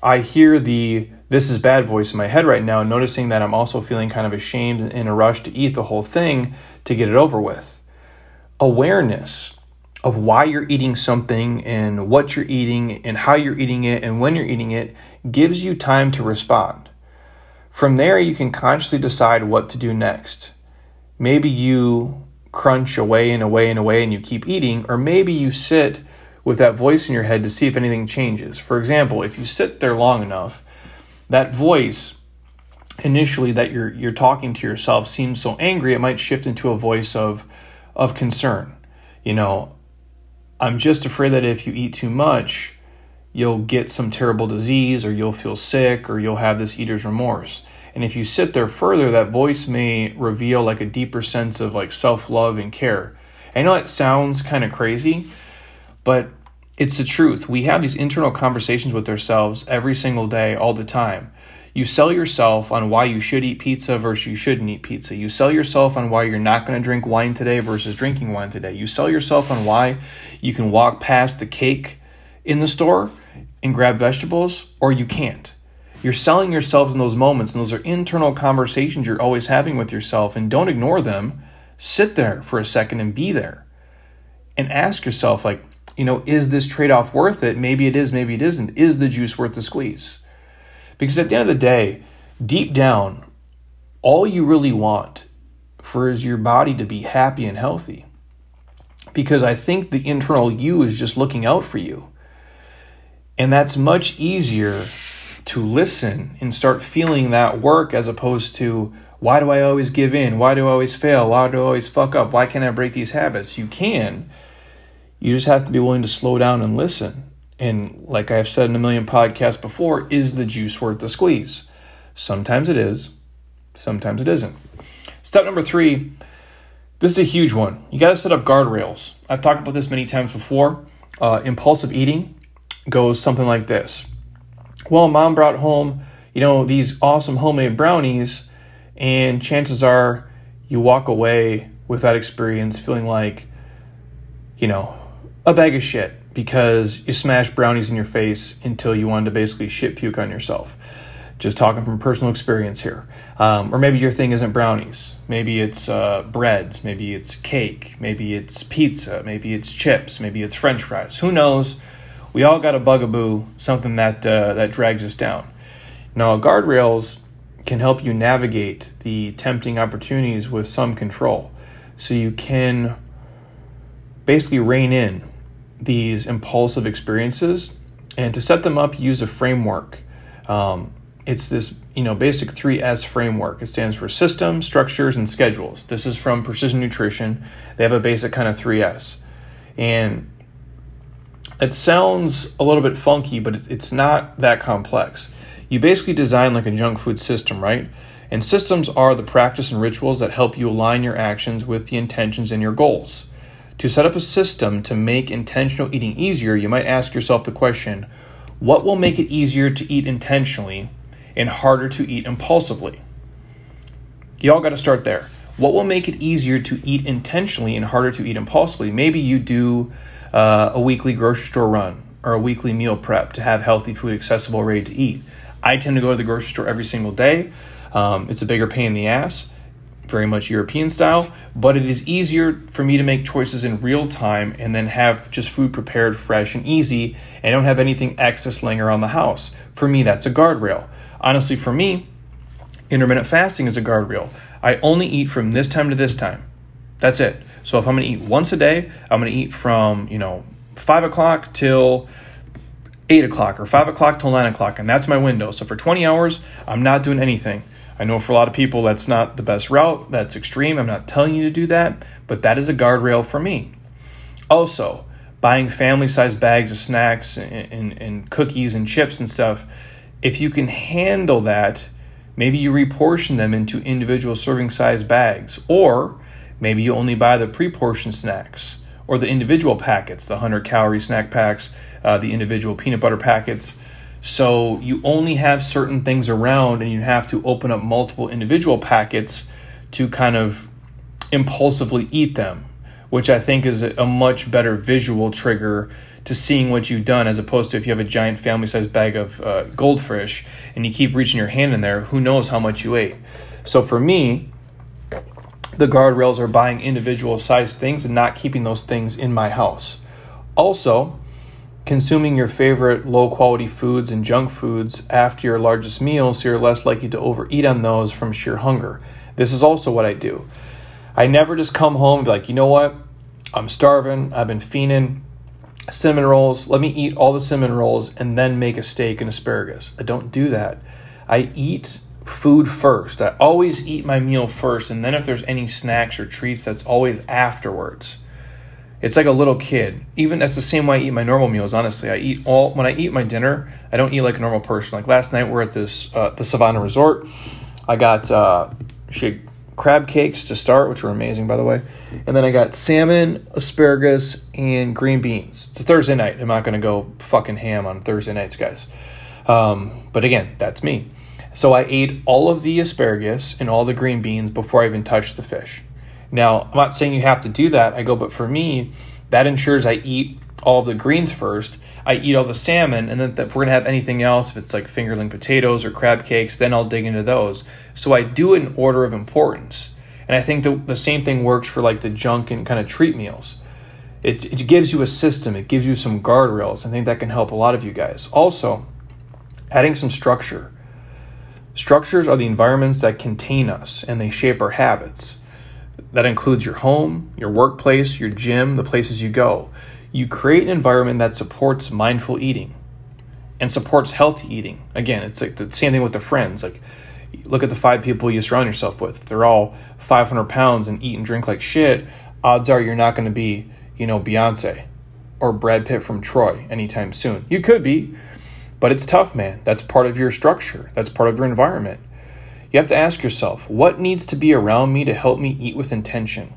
I hear the, this is bad voice in my head right now, noticing that I'm also feeling kind of ashamed and in a rush to eat the whole thing to get it over with. Awareness of why you're eating something and what you're eating and how you're eating it and when you're eating it gives you time to respond. From there, you can consciously decide what to do next. Maybe you crunch away and away and away and you keep eating, or maybe you sit with that voice in your head to see if anything changes. For example, if you sit there long enough, that voice initially that you're you're talking to yourself seems so angry, it might shift into a voice of of concern. You know, I'm just afraid that if you eat too much, you'll get some terrible disease, or you'll feel sick, or you'll have this eater's remorse. And if you sit there further, that voice may reveal like a deeper sense of like self-love and care. I know it sounds kind of crazy, but it's the truth. We have these internal conversations with ourselves every single day, all the time. You sell yourself on why you should eat pizza versus you shouldn't eat pizza. You sell yourself on why you're not going to drink wine today versus drinking wine today. You sell yourself on why you can walk past the cake in the store and grab vegetables, or you can't. You're selling yourself in those moments, and those are internal conversations you're always having with yourself, and don't ignore them. Sit there for a second and be there and ask yourself, like, you know, is this trade-off worth it? Maybe it is, maybe it isn't. Is the juice worth the squeeze? Because at the end of the day, deep down, all you really want for is your body to be happy and healthy. Because I think the internal you is just looking out for you. And that's much easier to listen and start feeling that work, as opposed to, why do I always give in? Why do I always fail? Why do I always fuck up? Why can't I break these habits? You can. You just have to be willing to slow down and listen. And like I've said in a million podcasts before, is the juice worth the squeeze? Sometimes it is. Sometimes it isn't. Step number three. This is a huge one. You got to set up guardrails. I've talked about this many times before. Uh, impulsive eating goes something like this. Well, mom brought home, you know, these awesome homemade brownies, and chances are you walk away with that experience feeling like, you know, a bag of shit because you smashed brownies in your face until you wanted to basically shit puke on yourself. Just talking from personal experience here. Um, or maybe your thing isn't brownies. Maybe it's uh, breads. Maybe it's cake. Maybe it's pizza. Maybe it's chips. Maybe it's French fries. Who knows? We all got a bugaboo, something that uh, that drags us down. Now, guardrails can help you navigate the tempting opportunities with some control, so you can basically rein in these impulsive experiences. And to set them up, use a framework. Um, it's this, you know, basic three S framework. It stands for systems, structures, and schedules. This is from Precision Nutrition. They have a basic kind of three S, and it sounds a little bit funky, but it's not that complex. You basically design like a junk food system, right? And systems are the practice and rituals that help you align your actions with the intentions and your goals. To set up a system to make intentional eating easier, you might ask yourself the question, what will make it easier to eat intentionally and harder to eat impulsively? You all got to start there. What will make it easier to eat intentionally and harder to eat impulsively? Maybe you do uh, a weekly grocery store run or a weekly meal prep to have healthy food accessible, ready to eat. I tend to go to the grocery store every single day. Um, it's a bigger pain in the ass, very much European style, but it is easier for me to make choices in real time and then have just food prepared, fresh and easy, and don't have anything excess laying around the house. For me, that's a guardrail. Honestly, for me, intermittent fasting is a guardrail. I only eat from this time to this time. That's it. So if I'm going to eat once a day, I'm going to eat from, you know, five o'clock till eight o'clock or five o'clock till nine o'clock, and that's my window. So for twenty hours, I'm not doing anything. I know for a lot of people that's not the best route. That's extreme. I'm not telling you to do that, but that is a guardrail for me. Also, buying family-sized bags of snacks and, and, and cookies and chips and stuff, if you can handle that, maybe you reportion them into individual serving-sized bags, or maybe you only buy the pre-portioned snacks or the individual packets, the one hundred calorie snack packs, uh, the individual peanut butter packets. So you only have certain things around and you have to open up multiple individual packets to kind of impulsively eat them, which I think is a much better visual trigger to seeing what you've done, as opposed to if you have a giant family-sized bag of uh, goldfish and you keep reaching your hand in there, who knows how much you ate. So for me, the guardrails are buying individual-sized things and not keeping those things in my house. Also, consuming your favorite low-quality foods and junk foods after your largest meal, so you're less likely to overeat on those from sheer hunger. This is also what I do. I never just come home and be like, you know what? I'm starving. I've been fiending. Cinnamon rolls. Let me eat all the cinnamon rolls and then make a steak and asparagus. I don't do that. I eat food first. I always eat my meal first, and then if there's any snacks or treats, that's always afterwards. It's like a little kid. Even that's the same way I eat my normal meals, honestly. I eat all when I eat my dinner, I don't eat like a normal person. Like last night, we're at this uh, the Savannah Resort. I got uh, she had crab cakes to start, which were amazing, by the way. And then I got salmon, asparagus, and green beans. It's a Thursday night. I'm not going to go fucking ham on Thursday nights, guys. Um, but again, that's me. So I ate all of the asparagus and all the green beans before I even touched the fish. Now, I'm not saying you have to do that. I go, but for me, that ensures I eat all of the greens first. I eat all the salmon, and then if we're going to have anything else, if it's like fingerling potatoes or crab cakes, then I'll dig into those. So I do it in order of importance. And I think the, the same thing works for like the junk and kind of treat meals. It, it gives you a system. It gives you some guardrails. I think that can help a lot of you guys. Also, adding some structure. Structures are the environments that contain us, and they shape our habits. That includes your home, your workplace, your gym, the places you go. You create an environment that supports mindful eating and supports healthy eating. Again, it's like the same thing with the friends. Like, look at the five people you surround yourself with. If they're all five hundred pounds and eat and drink like shit, odds are you're not going to be, you know, Beyonce or Brad Pitt from Troy anytime soon. You could be, but it's tough, man. That's part of your structure. That's part of your environment. You have to ask yourself, what needs to be around me to help me eat with intention?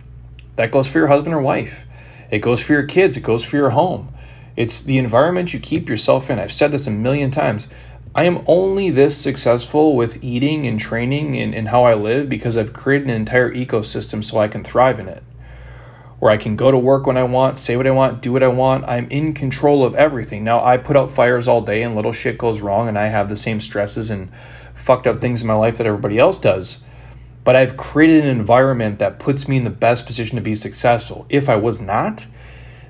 That goes for your husband or wife. It goes for your kids. It goes for your home. It's the environment you keep yourself in. I've said this a million times. I am only this successful with eating and training and, and how I live because I've created an entire ecosystem so I can thrive in it, where I can go to work when I want, say what I want, do what I want. I'm in control of everything. Now, I put out fires all day and little shit goes wrong and I have the same stresses and fucked up things in my life that everybody else does. But I've created an environment that puts me in the best position to be successful. If I was not,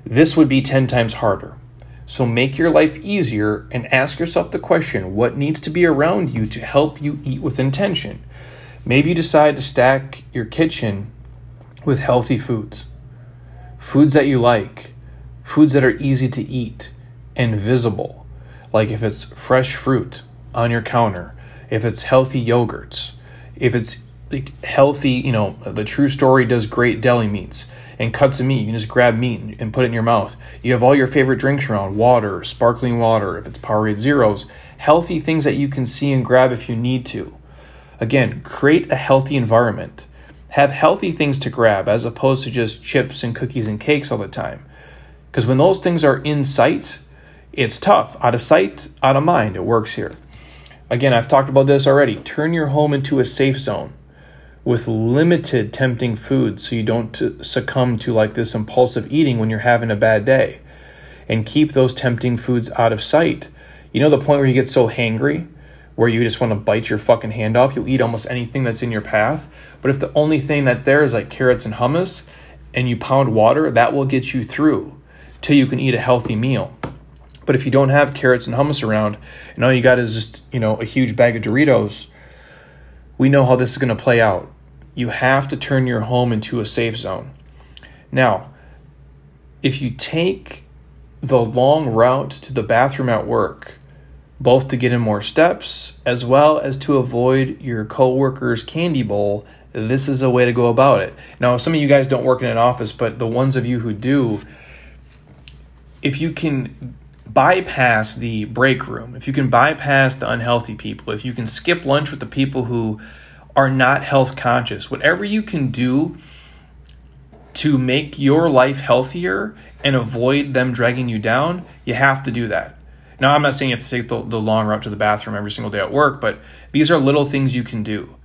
this would be ten times harder. So make your life easier and ask yourself the question, what needs to be around you to help you eat with intention? Maybe you decide to stack your kitchen with healthy foods, foods that you like, foods that are easy to eat and visible. Like if it's fresh fruit on your counter, if it's healthy yogurts, if it's like healthy, you know, the True Story does great deli meats and cuts of meat. You can just grab meat and put it in your mouth. You have all your favorite drinks around, water, sparkling water, if it's Powerade Zeros, healthy things that you can see and grab if you need to. Again, create a healthy environment. Have healthy things to grab as opposed to just chips and cookies and cakes all the time. Because when those things are in sight, it's tough. Out of sight, out of mind, it works here. Again, I've talked about this already. Turn your home into a safe zone with limited tempting food so you don't succumb to like this impulsive eating when you're having a bad day. And keep those tempting foods out of sight. You know the point where you get so hangry, where you just want to bite your fucking hand off? You'll eat almost anything that's in your path. But if the only thing that's there is like carrots and hummus and you pound water, that will get you through till you can eat a healthy meal. But if you don't have carrots and hummus around and all you got is just, you know, a huge bag of Doritos, we know how this is going to play out. You have to turn your home into a safe zone. Now, if you take the long route to the bathroom at work, both to get in more steps as well as to avoid your coworker's candy bowl, this is a way to go about it. Now, some of you guys don't work in an office, but the ones of you who do, if you can bypass the break room, if you can bypass the unhealthy people, if you can skip lunch with the people who are not health conscious, whatever you can do to make your life healthier and avoid them dragging you down, you have to do that. Now, I'm not saying you have to take the, the long route to the bathroom every single day at work, but these are little things you can do.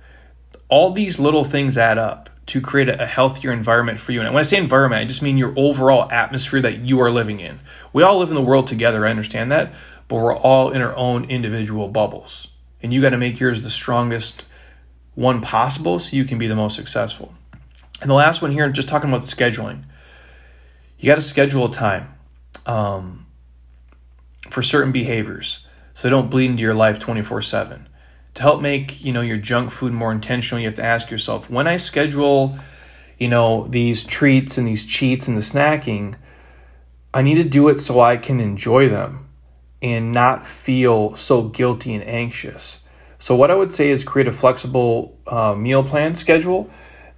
All these little things add up to create a healthier environment for you. And when I say environment, I just mean your overall atmosphere that you are living in. We all live in the world together, I understand that, but we're all in our own individual bubbles. And you got to make yours the strongest one possible so you can be the most successful. And the last one here, just talking about scheduling. You got to schedule a time um, for certain behaviors so they don't bleed into your life twenty-four seven. To help make, you know, your junk food more intentional, you have to ask yourself, when I schedule, you know, these treats and these cheats and the snacking, I need to do it so I can enjoy them and not feel so guilty and anxious. So what I would say is create a flexible uh, meal plan schedule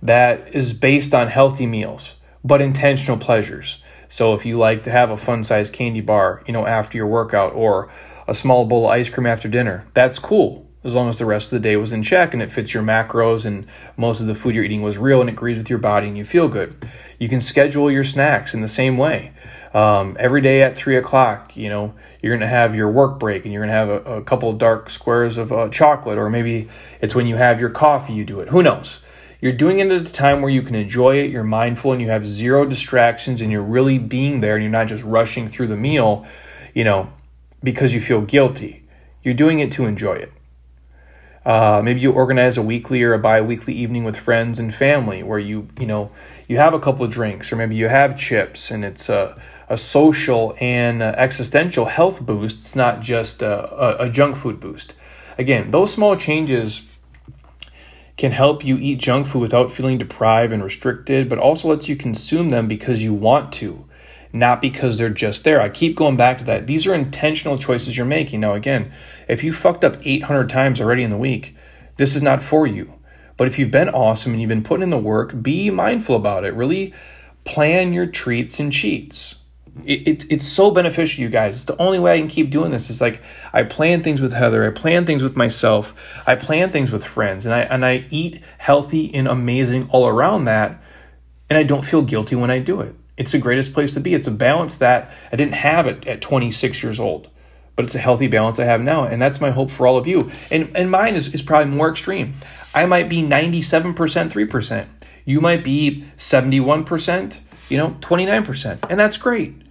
that is based on healthy meals, but intentional pleasures. So if you like to have a fun-sized candy bar, you know, after your workout or a small bowl of ice cream after dinner, that's cool as long as the rest of the day was in check and it fits your macros and most of the food you're eating was real and it agrees with your body and you feel good. You can schedule your snacks in the same way. Um, every day at three o'clock, you know, you're going to have your work break and you're going to have a, a couple of dark squares of uh, chocolate, or maybe it's when you have your coffee, you do it. Who knows? You're doing it at a time where you can enjoy it, you're mindful, and you have zero distractions, and you're really being there, and you're not just rushing through the meal, you know, because you feel guilty. You're doing it to enjoy it. Uh, maybe you organize a weekly or a bi-weekly evening with friends and family where you, you know, you have a couple of drinks, or maybe you have chips, and it's a, a social and existential health boost. It's not just a, a, a junk food boost. Again, those small changes can help you eat junk food without feeling deprived and restricted, but also lets you consume them because you want to, not because they're just there. I keep going back to that. These are intentional choices you're making. Now, again, if you fucked up eight hundred times already in the week, this is not for you. But if you've been awesome and you've been putting in the work, be mindful about it. Really plan your treats and cheats. It, it, it's so beneficial, you guys. It's the only way I can keep doing this. It's like I plan things with Heather. I plan things with myself. I plan things with friends. And I and I eat healthy and amazing all around that. And I don't feel guilty when I do it. It's the greatest place to be. It's a balance that I didn't have it at twenty-six years old. But it's a healthy balance I have now. And that's my hope for all of you. And, and mine is, is probably more extreme. I might be ninety-seven percent, three percent. You might be seventy-one percent, you know, twenty-nine percent. And that's great.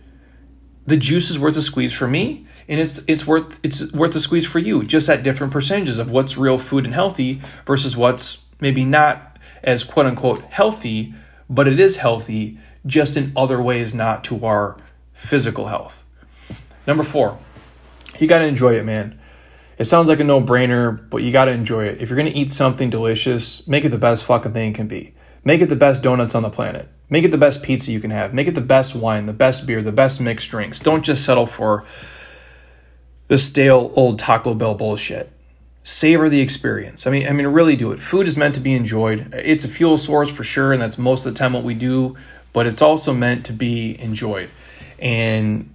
The juice is worth a squeeze for me, and it's it's worth it's worth a squeeze for you, just at different percentages of what's real food and healthy versus what's maybe not as quote-unquote healthy, but it is healthy, just in other ways not to our physical health. Number four, you got to enjoy it, man. It sounds like a no-brainer, but you got to enjoy it. If you're going to eat something delicious, make it the best fucking thing it can be. Make it the best donuts on the planet. Make it the best pizza you can have. Make it the best wine, the best beer, the best mixed drinks. Don't just settle for the stale old Taco Bell bullshit. Savor the experience. I mean, I mean, really do it. Food is meant to be enjoyed. It's a fuel source for sure, and that's most of the time what we do, but it's also meant to be enjoyed and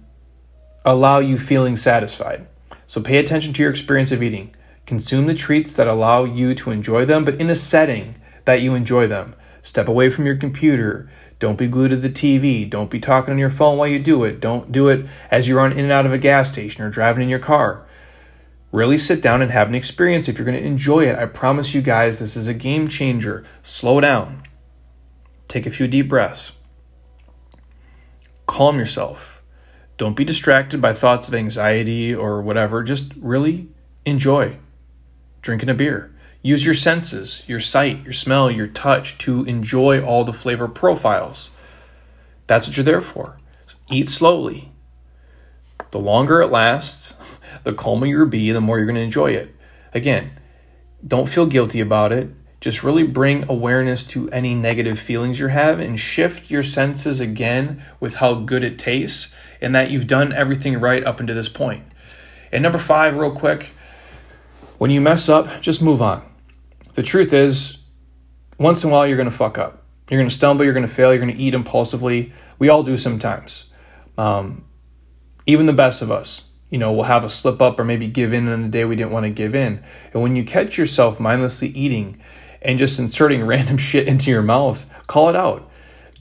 allow you feeling satisfied. So pay attention to your experience of eating. Consume the treats that allow you to enjoy them, but in a setting that you enjoy them. Step away from your computer. Don't be glued to the T V. Don't be talking on your phone while you do it. Don't do it as you run in and out of a gas station or driving in your car. Really sit down and have an experience if you're going to enjoy it. I promise you guys, this is a game changer. Slow down. Take a few deep breaths. Calm yourself. Don't be distracted by thoughts of anxiety or whatever. Just really enjoy drinking a beer. Use your senses, your sight, your smell, your touch to enjoy all the flavor profiles. That's what you're there for. Eat slowly. The longer it lasts, the calmer you'll be, the more you're going to enjoy it. Again, don't feel guilty about it. Just really bring awareness to any negative feelings you have and shift your senses again with how good it tastes and that you've done everything right up until this point. And number five, real quick, when you mess up, just move on. The truth is, once in a while, you're going to fuck up. You're going to stumble. You're going to fail. You're going to eat impulsively. We all do sometimes. Um, even the best of us, you know, will have a slip up or maybe give in on the day we didn't want to give in. And when you catch yourself mindlessly eating and just inserting random shit into your mouth, call it out.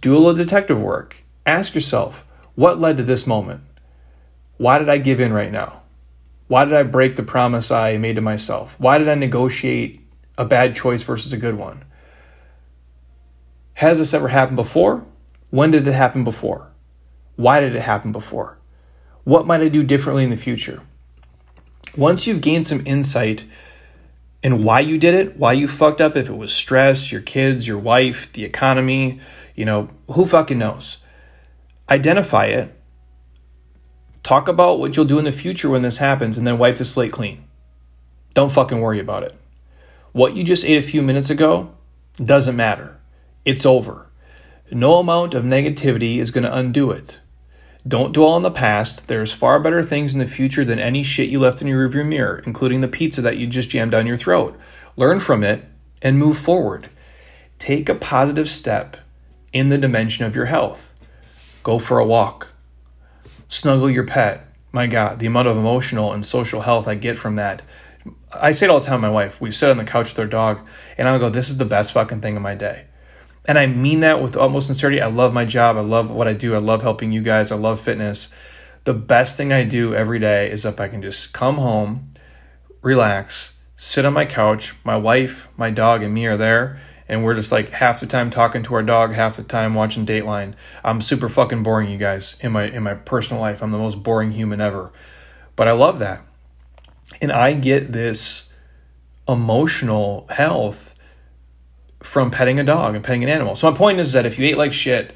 Do a little detective work. Ask yourself, what led to this moment? Why did I give in right now? Why did I break the promise I made to myself? Why did I negotiate a bad choice versus a good one? Has this ever happened before? When did it happen before? Why did it happen before? What might I do differently in the future? Once you've gained some insight in why you did it, why you fucked up, if it was stress, your kids, your wife, the economy, you know, who fucking knows? Identify it. Talk about what you'll do in the future when this happens and then wipe the slate clean. Don't fucking worry about it. What you just ate a few minutes ago doesn't matter. It's over. No amount of negativity is going to undo it. Don't dwell on the past. There's far better things in the future than any shit you left in your rearview mirror, including the pizza that you just jammed down your throat. Learn from it and move forward. Take a positive step in the dimension of your health. Go for a walk. Snuggle your pet. My God, the amount of emotional and social health I get from that. I say it all the time to my wife. We sit on the couch with our dog, and I'll go, this is the best fucking thing of my day. And I mean that with utmost sincerity. I love my job. I love what I do. I love helping you guys. I love fitness. The best thing I do every day is if I can just come home, relax, sit on my couch. My wife, my dog, and me are there, and we're just like half the time talking to our dog, half the time watching Dateline. I'm super fucking boring, you guys, in my in my personal life. I'm the most boring human ever. But I love that. And I get this emotional health from petting a dog and petting an animal. So my point is that if you ate like shit,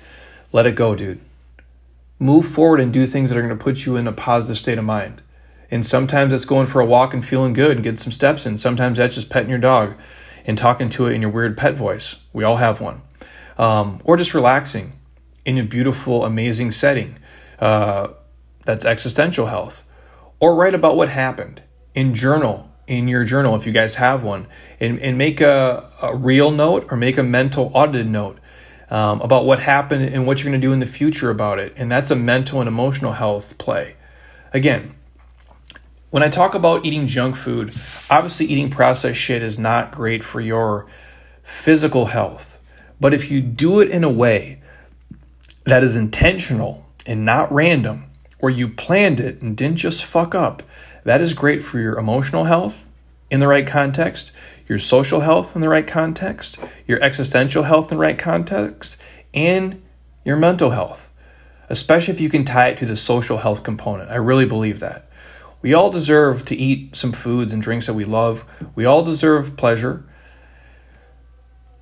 let it go, dude. Move forward and do things that are going to put you in a positive state of mind. And sometimes that's going for a walk and feeling good and getting some steps in. Sometimes that's just petting your dog and talking to it in your weird pet voice. We all have one. Um, or just relaxing in a beautiful, amazing setting. Uh, that's existential health. Or write about what happened in journal, in your journal, if you guys have one. And, and make a, a real note or make a mental audited note um, about what happened and what you're going to do in the future about it. And that's a mental and emotional health play. Again, when I talk about eating junk food, obviously eating processed shit is not great for your physical health. But if you do it in a way that is intentional and not random, where you planned it and didn't just fuck up, that is great for your emotional health in the right context, your social health in the right context, your existential health in the right context, and your mental health, especially if you can tie it to the social health component. I really believe that. We all deserve to eat some foods and drinks that we love. We all deserve pleasure.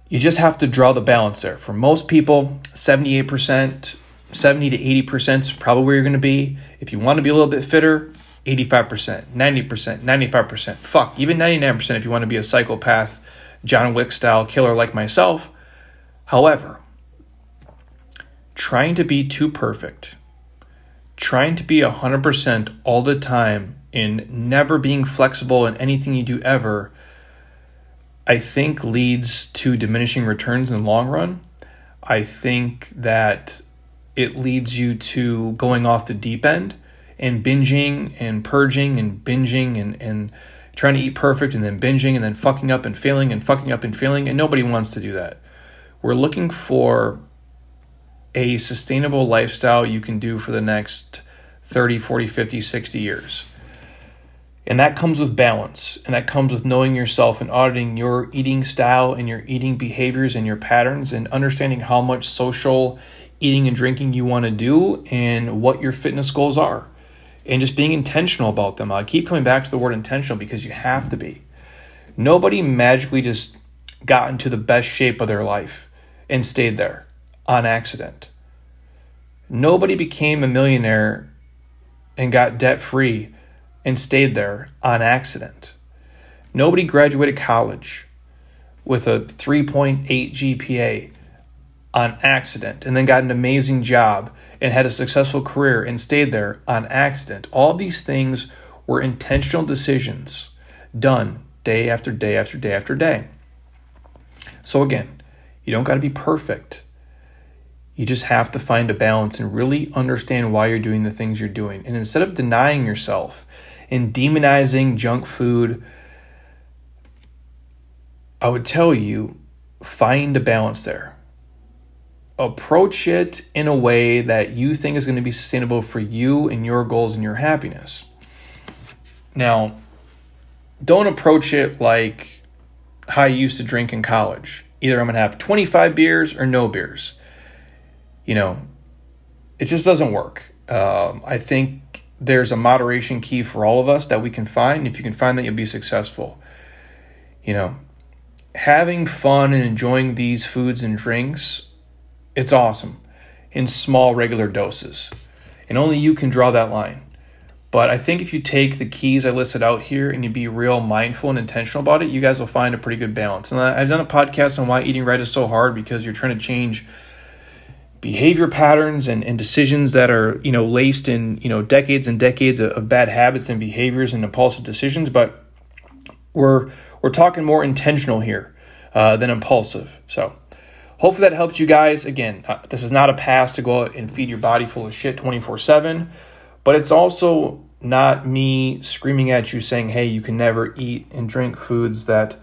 You just have to draw the balance there. For most people, seventy-eight percent, seventy to eighty percent is probably where you're going to be. If you want to be a little bit fitter, eighty-five percent, ninety percent, ninety-five percent. Fuck, even ninety-nine percent if you want to be a psychopath, John Wick style killer like myself. However, trying to be too perfect, trying to be one hundred percent all the time and never being flexible in anything you do ever, I think leads to diminishing returns in the long run. I think that it leads you to going off the deep end and binging and purging and binging and, and trying to eat perfect and then binging and then fucking up and failing and fucking up and failing. And nobody wants to do that. We're looking for a sustainable lifestyle you can do for the next thirty, forty, fifty, sixty years. And that comes with balance. And that comes with knowing yourself and auditing your eating style and your eating behaviors and your patterns and understanding how much social eating and drinking you want to do and what your fitness goals are. And just being intentional about them. I keep coming back to the word intentional because you have to be. Nobody magically just got into the best shape of their life and stayed there on accident. Nobody became a millionaire and got debt-free and stayed there on accident. Nobody graduated college with a three point eight G P A on accident and then got an amazing job and had a successful career and stayed there on accident. All these things were intentional decisions done day after day after day after day. So again, you don't got to be perfect. You just have to find a balance and really understand why you're doing the things you're doing. And instead of denying yourself and demonizing junk food, I would tell you, find a balance there. Approach it in a way that you think is going to be sustainable for you and your goals and your happiness. Now, don't approach it like how I used to drink in college. Either I'm going to have twenty-five beers or no beers. You know, it just doesn't work. Um, I think there's a moderation key for all of us that we can find. If you can find that, you'll be successful. You know, having fun and enjoying these foods and drinks, it's awesome in small, regular doses. And only you can draw that line. But I think if you take the keys I listed out here and you be real mindful and intentional about it, you guys will find a pretty good balance. And I've done a podcast on why eating right is so hard, because you're trying to change behavior patterns and, and decisions that are, you know, laced in, you know, decades and decades of, of bad habits and behaviors and impulsive decisions. But we're we're talking more intentional here uh, than impulsive. So hopefully that helped you guys. Again, this is not a pass to go out and feed your body full of shit twenty-four seven, but it's also not me screaming at you saying, hey, you can never eat and drink foods that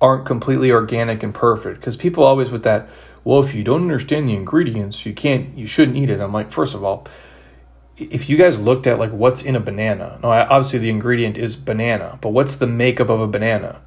aren't completely organic and perfect. Because people always with that, well, if you don't understand the ingredients, you can't, you shouldn't eat it. I'm like, first of all, if you guys looked at like what's in a banana, now obviously the ingredient is banana, but what's the makeup of a banana?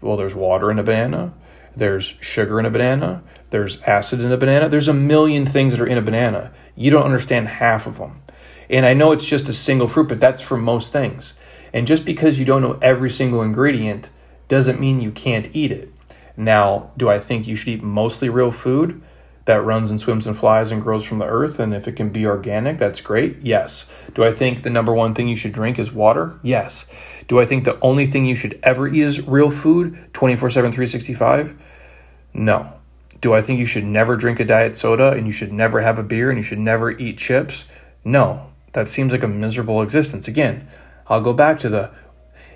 Well, there's water in a banana. There's sugar in a banana. There's acid in a banana. There's a million things that are in a banana. You don't understand half of them. And I know it's just a single fruit, but that's for most things. And just because you don't know every single ingredient doesn't mean you can't eat it. Now, do I think you should eat mostly real food that runs and swims and flies and grows from the earth? And if it can be organic, that's great. Yes. Do I think the number one thing you should drink is water? Yes. Do I think the only thing you should ever eat is real food, twenty-four seven, three sixty-five? No. Do I think you should never drink a diet soda and you should never have a beer and you should never eat chips? No. That seems like a miserable existence. Again, I'll go back to the,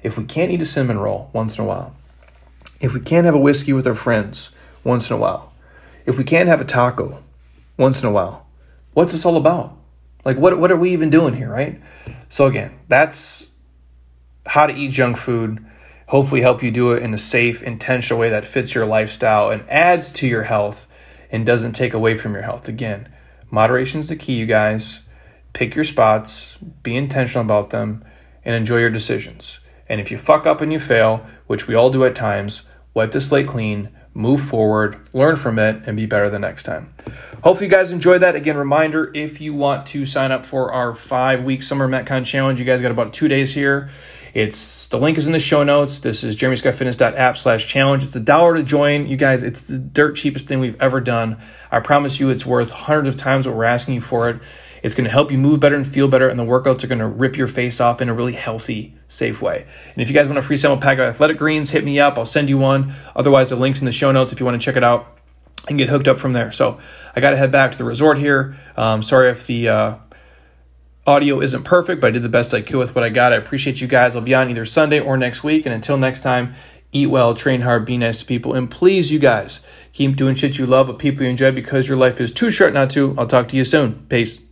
if we can't eat a cinnamon roll once in a while, if we can't have a whiskey with our friends once in a while, if we can't have a taco once in a while, what's this all about? Like, what what are we even doing here, right? So again, that's how to eat junk food. Hopefully help you do it in a safe, intentional way that fits your lifestyle and adds to your health and doesn't take away from your health. Again, moderation is the key, you guys. Pick your spots, be intentional about them, and enjoy your decisions. And if you fuck up and you fail, which we all do at times, wipe the slate clean, move forward, learn from it, and be better the next time. Hopefully you guys enjoyed that. Again, reminder, if you want to sign up for our five-week Summer Metcon Challenge, you guys got about two days here. It's the link is in the show notes. This is jeremyscottfitness.app slash challenge. It's a dollar to join. You guys, it's the dirt cheapest thing we've ever done. I promise you it's worth hundreds of times what we're asking you for it. It's going to help you move better and feel better, and the workouts are going to rip your face off in a really healthy, safe way. And if you guys want a free sample pack of Athletic Greens, hit me up. I'll send you one. Otherwise, the link's in the show notes if you want to check it out and get hooked up from there. So I got to head back to the resort here. Um, sorry if the uh, audio isn't perfect, but I did the best I could with what I got. I appreciate you guys. I'll be on either Sunday or next week. And until next time, eat well, train hard, be nice to people. And please, you guys, keep doing shit you love with people you enjoy because your life is too short not to. I'll talk to you soon. Peace.